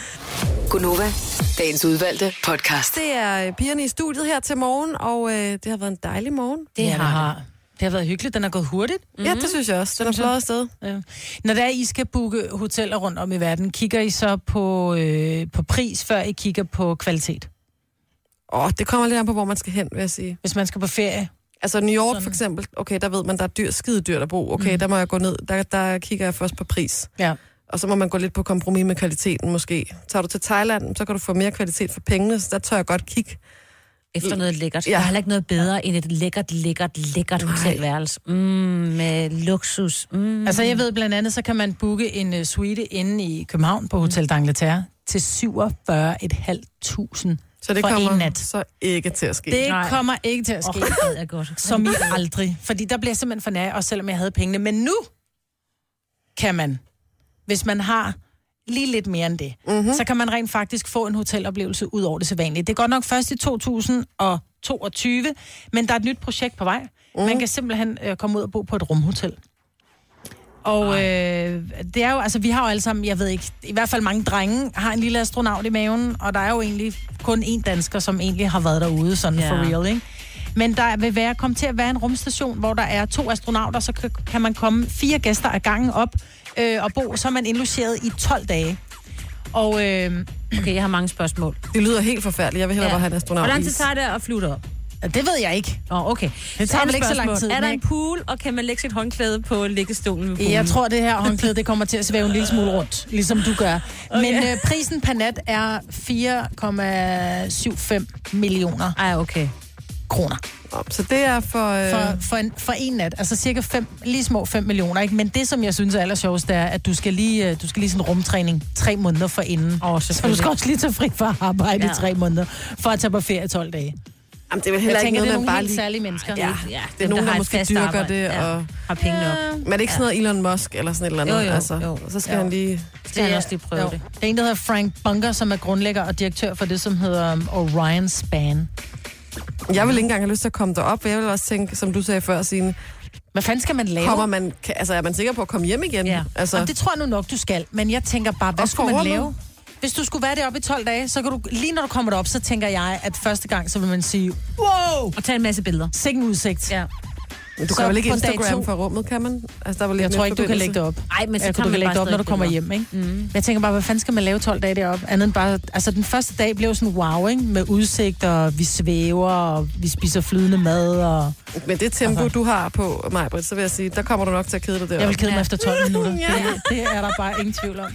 Gunova, dagens udvalgte podcast. Det er pigerne i studiet her til morgen, og øh, det har været en dejlig morgen. Det, ja, har. det har det har været hyggeligt. Den er gået hurtigt. Mm-hmm. Ja, det synes jeg også. Den er flot afsted. Ja. Når der I skal booke hoteller rundt om i verden, kigger I så på, øh, på pris, før I kigger på kvalitet? Åh, oh, det kommer lidt an på, hvor man skal hen, vil jeg sige. Hvis man skal på ferie? Altså New York sådan. For eksempel, okay, der ved man, der er dyr, skide dyrt at bo. Okay, mm. der må jeg gå ned. Der, der kigger jeg først på pris. Ja. Og så må man gå lidt på kompromis med kvaliteten måske. Tager du til Thailand, så kan du få mere kvalitet for pengene, så der tør jeg godt kigge. Efter noget lækkert. Ja. Der er heller ikke noget bedre end et lækkert, lækkert, lækkert hotelværelse. Mm, med luksus. Mm. Altså jeg ved blandt andet, så kan man booke en suite inde i København på Hotel d'Angleterre til syvogfyrre tusind fem hundrede. Så det kommer så ikke til at ske. Det Nej. kommer ikke til at ske. Oh, det godt. Som I aldrig. Fordi der bliver simpelthen for nær, også selvom jeg havde pengene. Men nu kan man... Hvis man har lige lidt mere end det, mm-hmm. så kan man rent faktisk få en hoteloplevelse ud over det sædvanlige. Det er godt nok først i to tusind og toogtyve, men der er et nyt projekt på vej. Mm-hmm. Man kan simpelthen øh, komme ud og bo på et rumhotel. Og øh, det er jo, altså vi har jo alle sammen, jeg ved ikke, i hvert fald mange drenge har en lille astronaut i maven, og der er jo egentlig kun én dansker, som egentlig har været derude, sådan yeah. for real, ikke? Men der vil være, komme til at være en rumstation, hvor der er to astronauter, så kan, kan man komme fire gæster ad gangen op, Øh, og bo, så er man indlogeret i tolv dage. Og, øh, okay, jeg har mange spørgsmål. Det lyder helt forfærdeligt. Jeg vil hellere ja. bare have en astronaut. Hvordan tid tager det at flyve derop? Ja, det ved jeg ikke. Åh, oh, okay. Det tager vel ikke så lang tid. Er der en pool, og kan man lægge sit håndklæde på liggestolen? Jeg tror, det her håndklæde, det kommer til at svæve en lille smule rundt, ligesom du gør. Okay. Men øh, prisen per nat er fire komma syvoghalvfems millioner. Ej, okay. Kroner. Så det er for... Øh... For, for, en, for en nat, altså cirka fem, lige små fem millioner, ikke? Men det, som jeg synes er allersjovest, det er, at du skal lige, du skal lige sådan rumtræning tre måneder forinden. Oh, så, så du skal også lige tage fri for at arbejde ja. i tre måneder, for at tage på ferie tolv dage. Jamen, det er vel heller tænker, ikke noget, man bare lige... Jeg tænker, det er nogle helt særlige mennesker. Ja, ja, det er nogen, der, der måske dyrker arbejde. Det og... Ja. Har penge nok. Ja. Men er det ikke sådan noget Elon Musk eller sådan et eller andet? Jo, jo, altså, jo. Så skal jo. Han lige... Det skal han også lige prøve jo. Det. Der er en, der hedder Frank Bunker, som er grundlægger og direktør for det, som hedder um, Orion Span. Jeg vil ikke engang have lyst til at komme derop, og jeg vil også tænke, som du sagde før, Signe... Hvad fanden skal man lave? Kommer man, altså, er man sikker på at komme hjem igen? Ja. Altså... Jamen, det tror jeg nu nok, du skal. Men jeg tænker bare, hvad skulle man lave? Hvis du skulle være deroppe i tolv dage, så kan du, lige når du kommer derop, så tænker jeg, at første gang, så vil man sige, wow! Og tage en masse billeder. Sikken udsigt. Ja. Men du så kan vel ikke Instagram fra rummet, kan man? Altså, der var lige jeg tror ikke, du kan lægge det op. Nej, men så jeg kan du kan lægge det op, når du kommer hjem, ikke? Mm. Jeg tænker bare, hvad fanden skal man lave tolv dage deroppe? Andet end bare, altså, den første dag blev sådan wow, ikke? Med udsigt, og vi svæver, og vi spiser flydende mad, og... Men det tempo, altså, du har på mig, Britt, så vil jeg sige, der kommer du nok til at kede dig deroppe. Jeg vil kede mig ja. Efter tolv minutter. Ja. Det, det er der bare ingen tvivl om.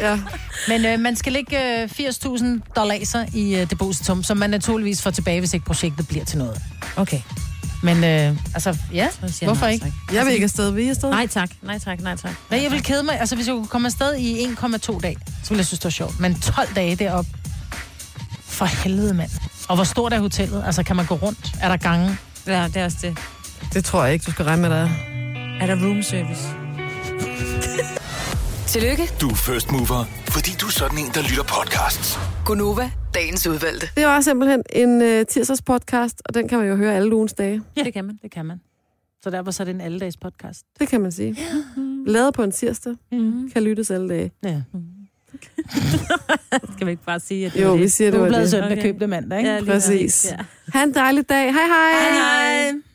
Ja. Men øh, man skal lægge øh, firs tusind dollar i øh, depositum, som man naturligvis får tilbage, hvis ikke projektet bliver til noget. Okay. Men øh, altså, ja, hvorfor nej, ikke? Tak. Jeg vil ikke afsted, vil I afsted? Nej tak, nej tak, nej tak. Nej, jeg vil kede mig, altså hvis jeg kunne komme afsted i en komma to dage, så ville jeg synes, det var sjovt. Men tolv dage deroppe, for helvede mand. Og hvor stort er hotellet? Altså kan man gå rundt? Er der gange? Ja, det er også det. Det tror jeg ikke, du skal regne med, der er. Er der room service? Tillykke. Du er first mover, fordi du er sådan en, der lytter podcasts. Gunova, dagens udvalgte. Det var simpelthen en uh, tirsdags podcast, og den kan man jo høre alle ugens dage. Ja, det kan man, det kan man. Så derfor så er det en alledags podcast. Det kan man sige. Mm-hmm. Lavet på en tirsdag, mm-hmm. kan lyttes alle dage. Ja. Mm-hmm. Skal vi ikke bare sige, at det jo, vi siger, det var det. Du er blevet søndag, køb det mandag, ikke? Ja, præcis. Ja. Ha' en dejlig dag. Hej hej. Hej hej.